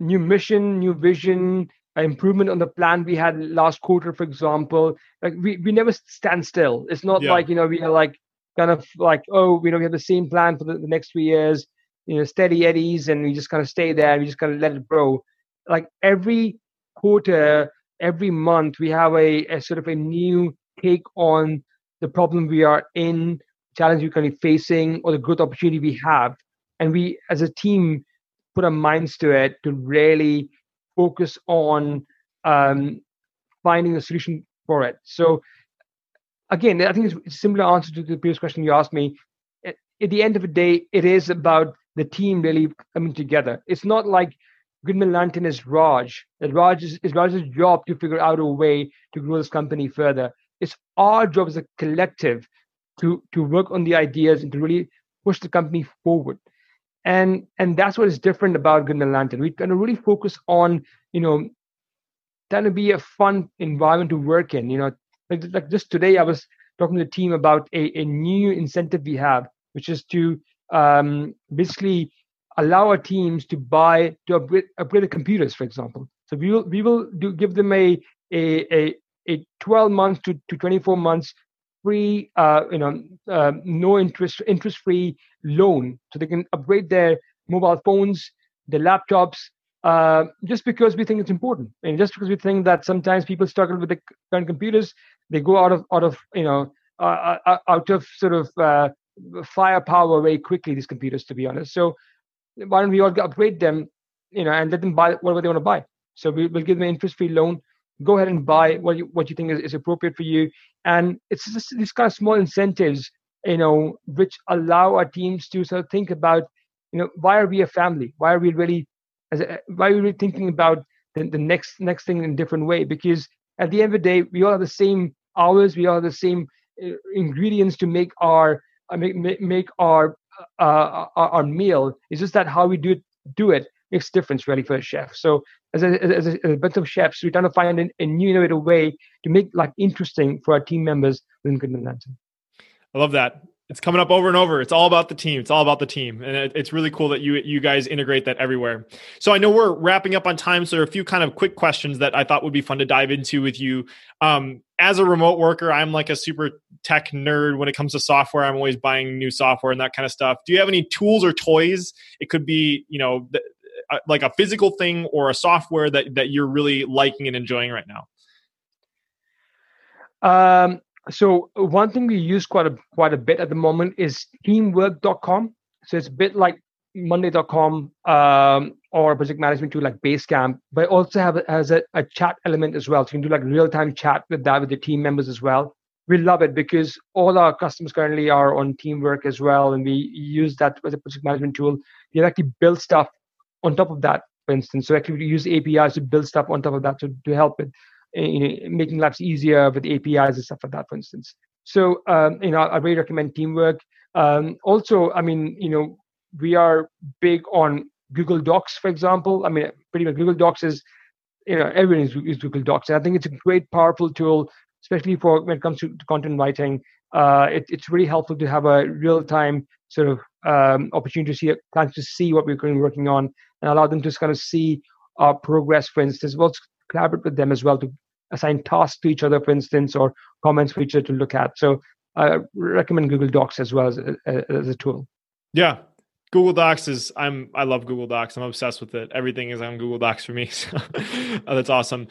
mission, new vision, improvement on the plan we had last quarter, for example. Like we never stand still. It's not like, we are like kind of like, we have the same plan for the next 3 years. Steady eddies, and we just kind of stay there. We just kind of let it grow. Like every quarter, every month, we have a sort of a new take on the problem we are in, challenge we're currently facing, or the growth opportunity we have. And we, as a team, put our minds to it to really focus on finding a solution for it. So again, I think it's a similar answer to the previous question you asked me. At the end of the day, it is about the team really coming together. It's not like Goodman Lantern is Raj. It's Raj's job to figure out a way to grow this company further. It's our job as a collective to work on the ideas and to really push the company forward. And that's what is different about Goodman Lantern. We kind of really focus on, trying to be a fun environment to work in. Like just today, I was talking to the team about a new incentive we have, which is to basically allow our teams to upgrade the computers, for example. So we will give them a 12 months to 24 months free, no interest free loan, so they can upgrade their mobile phones, their laptops, just because we think it's important, and just because we think that sometimes people struggle with the current computers, they go out of firepower very quickly, these computers, to be honest. So why don't we all upgrade them, and let them buy whatever they want to buy. So we'll give them an interest-free loan. Go ahead and buy what you think is appropriate for you. And it's just these kind of small incentives, which allow our teams to sort of think about, why are we a family? Why are we really thinking about the next thing in a different way? Because at the end of the day, we all have the same hours, we all have the same ingredients to make our meal. It's just that how we do it makes a difference really for a chef. So as a bunch of chefs, we're trying to find a new innovative way to make life interesting for our team members within Goodman Lantern. I love that. It's coming up over and over. It's all about the team. It's all about the team. And it's really cool that you guys integrate that everywhere. So I know we're wrapping up on time. So there are a few kind of quick questions that I thought would be fun to dive into with you. As a remote worker, I'm like a super tech nerd when it comes to software. I'm always buying new software and that kind of stuff. Do you have any tools or toys? It could be, like a physical thing or a software that you're really liking and enjoying right now. So one thing we use quite a bit at the moment is Teamwork.com. So it's a bit like Monday.com or a project management tool like Basecamp, but also has a chat element as well. So you can do like real-time chat with your team members as well. We love it because all our customers currently are on Teamwork as well, and we use that as a project management tool. You actually build stuff on top of that, for instance. So actually we use APIs to build stuff on top of that to help with making lives easier with APIs and stuff like that, for instance. So, I really recommend Teamwork. Also, we are big on Google Docs, for example. Pretty much Google Docs is, everyone is Google Docs. And I think it's a great, powerful tool, especially when it comes to content writing. It's really helpful to have a real-time sort of opportunity to see what we're currently working on, and allow them to just kind of see our progress, for instance. We'll collaborate with them as well to assign tasks to each other, for instance, or comments for each other to look at. So I recommend Google Docs as well as a tool. Yeah. Google Docs I love Google Docs. I'm obsessed with it. Everything is on Google Docs for me. So oh, that's awesome.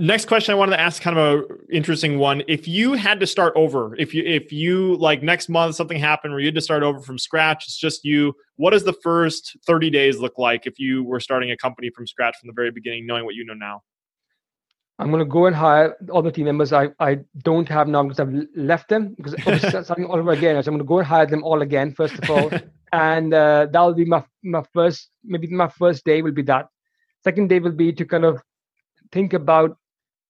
Next question I wanted to ask, kind of an interesting one. If you had to start over, if you like next month something happened where you had to start over from scratch, it's just you, what does the first 30 days look like if you were starting a company from scratch from the very beginning, knowing what you know now? I'm going to go and hire all the team members I don't have now because I've left them, because I'm starting all over again. So I'm going to go and hire them all again, first of all. And that'll be my first day will be that. Second day will be to kind of think about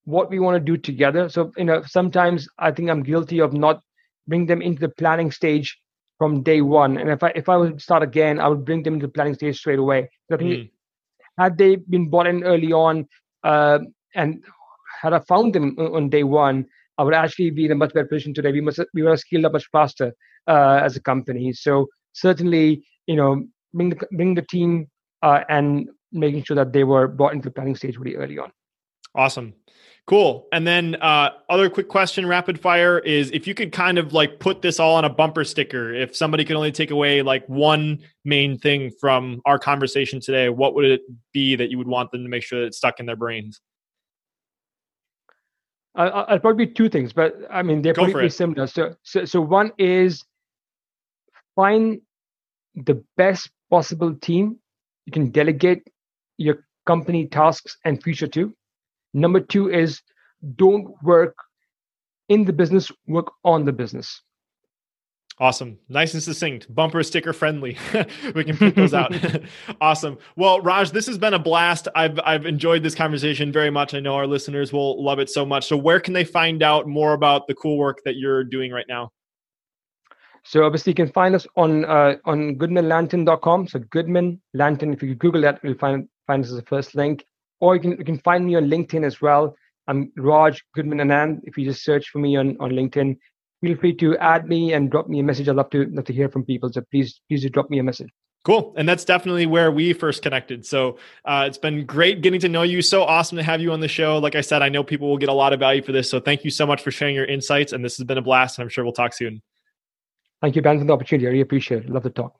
what we want to do together. So, sometimes I think I'm guilty of not bringing them into the planning stage from day one. And if I would start again, I would bring them into the planning stage straight away. So I think had they been brought in early on, and had I found them on day one, I would actually be in a much better position today. We would have scaled up much faster as a company. So certainly, bring the team and making sure that they were brought into the planning stage really early on. Awesome. Cool. And then other quick question, rapid fire, is if you could kind of like put this all on a bumper sticker, if somebody could only take away like one main thing from our conversation today, what would it be that you would want them to make sure that it's stuck in their brains? I'll probably be two things, but they're pretty similar. So one is find the best possible team you can delegate your company tasks and future to. Number two is don't work in the business, work on the business. Awesome. Nice and succinct. Bumper sticker friendly. We can put those out. Awesome. Well, Raj, this has been a blast. I've enjoyed this conversation very much. I know our listeners will love it so much. So where can they find out more about the cool work that you're doing right now? So obviously you can find us on GoodmanLantern.com. So Goodman Lantern, if you Google that, you'll find us as the first link. Or you can find me on LinkedIn as well. I'm Raj Goodman Anand. If you just search for me on LinkedIn, feel free to add me and drop me a message. I'd love to hear from people. So please do drop me a message. Cool. And that's definitely where we first connected. So it's been great getting to know you. So awesome to have you on the show. Like I said, I know people will get a lot of value for this. So thank you so much for sharing your insights. And this has been a blast. And I'm sure we'll talk soon. Thank you, Ben, for the opportunity. I really appreciate it. Love to talk.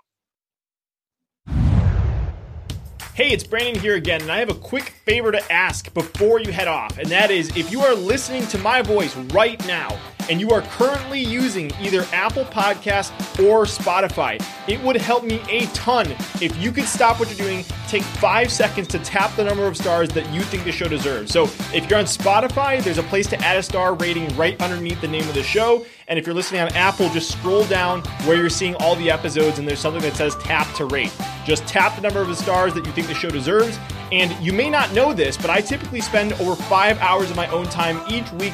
Hey, it's Brandon here again, and I have a quick favor to ask before you head off, and that is if you are listening to my voice right now and you are currently using either Apple Podcasts or Spotify, it would help me a ton if you could stop what you're doing, take 5 seconds to tap the number of stars that you think the show deserves. So if you're on Spotify, there's a place to add a star rating right underneath the name of the show, and if you're listening on Apple, just scroll down where you're seeing all the episodes, and there's something that says tap to rate. Just tap the number of the stars that you think the show deserves. And you may not know this, but I typically spend over 5 hours of my own time each week